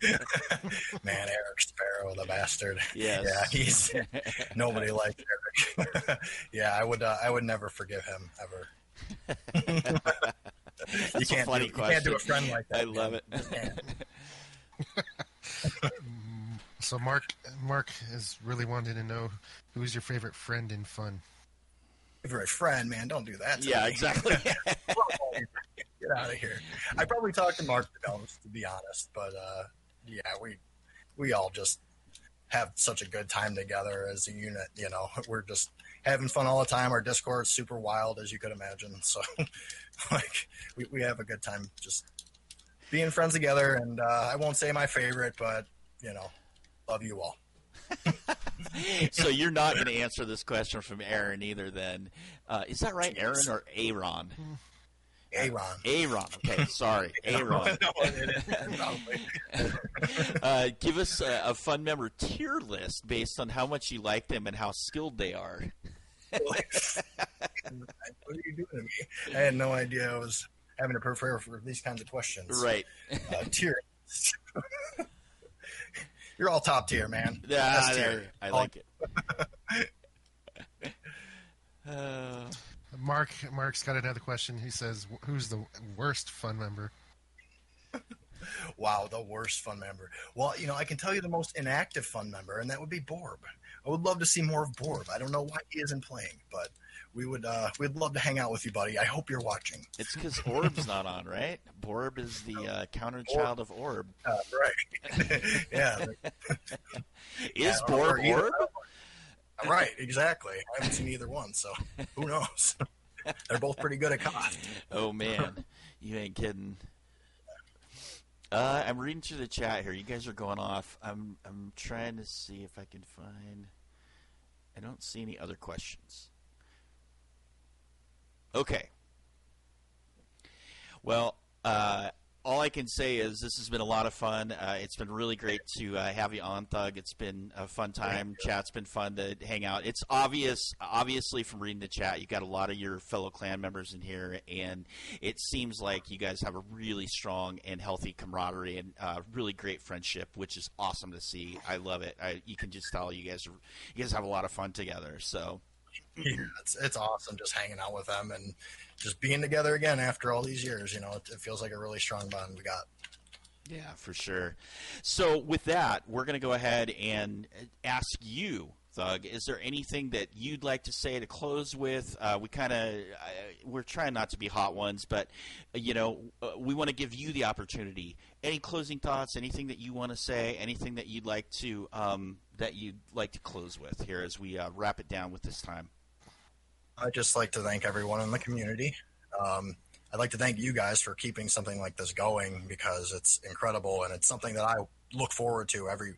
Man, Eric Sparrow, the bastard. Yes. Yeah, he's nobody likes Eric. Yeah, I would never forgive him ever. You can't, funny question. You can't do a friend like that. I love it. So Mark is really wanting to know who's your favorite friend in Phun. Favorite friend, man, don't do that. Yeah, exactly. Get out of here. I probably talked to Mark about this, to be honest, but yeah, we all just have such a good time together as a unit. You know, we're just having Phun all the time. Our Discord is super wild, as you could imagine. So, like, we have a good time just being friends together. And I won't say my favorite, but you know, love you all. So you're not going to answer this question from Aaron either. Then, is that right, Aaron or Aaron? Aaron. Okay, sorry, Aaron. Give us a Phun member tier list based on how much you like them and how skilled they are. What are you doing to me? I had no idea I was having to prepare for these kinds of questions. Right. Tier list. You're all top tier, man. Yeah, tier. I like it. Mark's got another question. He says, "Who's the worst Phun member?" Wow, the worst Phun member. Well, you know, I can tell you the most inactive Phun member, and that would be Borb. I would love to see more of Borb. I don't know why he isn't playing, but we'd love to hang out with you, buddy. I hope you're watching. It's because Orb's not on, right? Borb is the counter child of Orb. Right. Yeah. Is Borb Orb? Right, exactly. I haven't seen either one, so who knows? They're both pretty good at COD. Oh, man. You ain't kidding. I'm reading through the chat here. You guys are going off. I'm trying to see if I can find... I don't see any other questions. Okay. Well, all I can say is this has been a lot of Phun. It's been really great to have you on, Thug. It's been a fun time. Chat's been fun to hang out. It's obviously from reading the chat, you got a lot of your fellow clan members in here, and it seems like you guys have a really strong and healthy camaraderie and really great friendship, which is awesome to see. I love it. You can just tell you guys have a lot of Phun together. So yeah, it's awesome just hanging out with them and just being together again after all these years. You know, it feels like a really strong bond we got. Yeah, for sure. So with that, we're going to go ahead and ask you, Thug, is there anything that you'd like to say to close with? We're trying not to be hot ones, but, you know, we want to give you the opportunity. Any closing thoughts, anything that you want to say, anything that you'd like to close with here as we wrap it down with this time? I'd just like to thank everyone in the community. I'd like to thank you guys for keeping something like this going, because it's incredible, and it's something that I look forward to every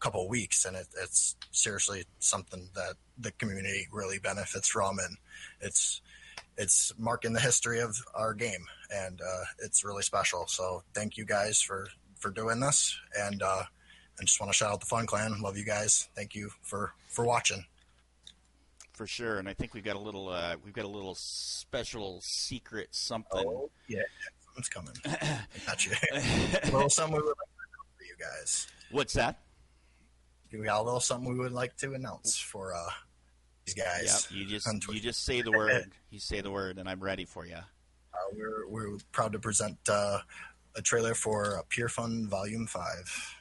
couple of weeks, and it's seriously something that the community really benefits from, and it's marking the history of our game, and it's really special. So thank you guys for doing this, and I just want to shout out the Phun Clan. Love you guys. Thank you for watching. For sure, and I think we've got a little special secret something. Oh yeah, it's coming. Got you. A little something we would like to announce for you guys. What's that? We got a little something we would like to announce for these guys. Yep, you just say the word. You say the word, and I'm ready for you. We're proud to present a trailer for Pure Phun Volume 5.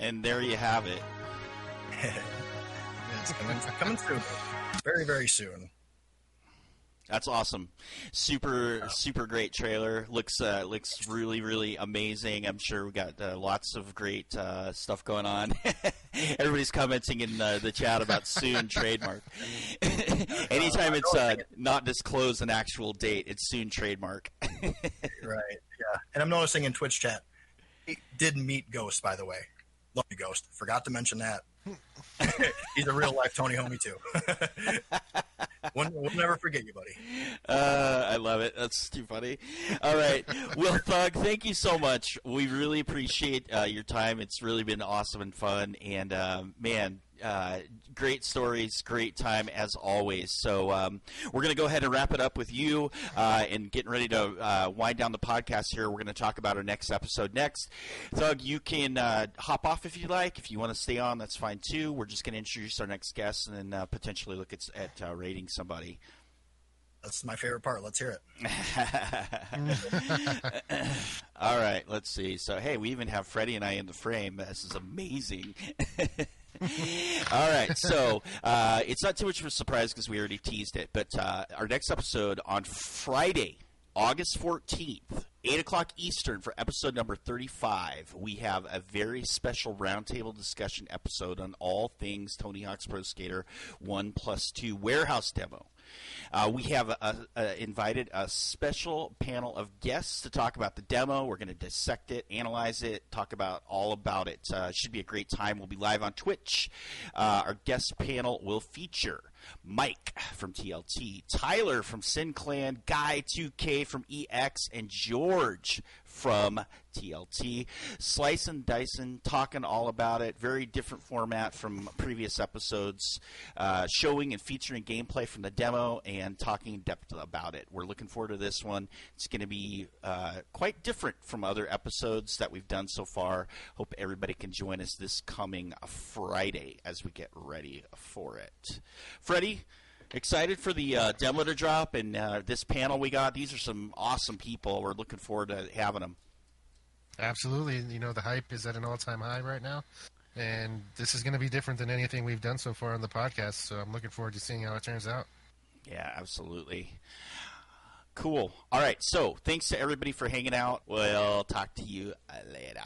And there you have it. It's coming soon. Very, very soon. That's awesome. Super great trailer. Looks really, really amazing. I'm sure we got lots of great stuff going on. Everybody's commenting in the chat about soon trademark. Anytime it's not disclosed an actual date, it's soon trademark. Right, yeah. And I'm noticing in Twitch chat, he did meet Ghost, by the way. Love you, Ghost. Forgot to mention that. He's a real life Tony homie too. We'll never forget you, buddy. I love it. That's too funny. All right. Well, Thug, thank you so much. We really appreciate your time. It's really been awesome and fun. And man, great stories, great time as always. So we're going to go ahead and wrap it up with you and getting ready to wind down the podcast here. We're going to talk about our next episode next. Thug, you can hop off if you like. If you want to stay on, that's fine too. We're just going to introduce our next guest and then potentially look at rating somebody. That's my favorite part. Let's hear it. All right. Let's see. So, hey, we even have Freddie and I in the frame. This is amazing. All right, so it's not too much of a surprise because we already teased it, but our next episode on Friday, August 14th, 8 o'clock Eastern for episode number 35, we have a very special roundtable discussion episode on all things Tony Hawk's Pro Skater 1+2 warehouse demo. We have invited a special panel of guests to talk about the demo. We're going to dissect it, analyze it, talk about all about it. It should be a great time. We'll be live on Twitch. Our guest panel will feature Mike from TLT, Tyler from Phun Clan, Guy 2K from EX, and George from TLT. Slice and Dyson talking all about it. Very different format from previous episodes, showing and featuring gameplay from the demo and talking in depth about it. We're looking forward to this one. It's going to be quite different from other episodes that we've done so far. Hope everybody can join us this coming Friday as we get ready for it. Freddie, excited for the demo to drop and this panel we got. These are some awesome people. We're looking forward to having them. Absolutely. You know, the hype is at an all-time high right now. And this is going to be different than anything we've done so far on the podcast. So I'm looking forward to seeing how it turns out. Yeah, absolutely. Cool. All right. So thanks to everybody for hanging out. We'll talk to you later.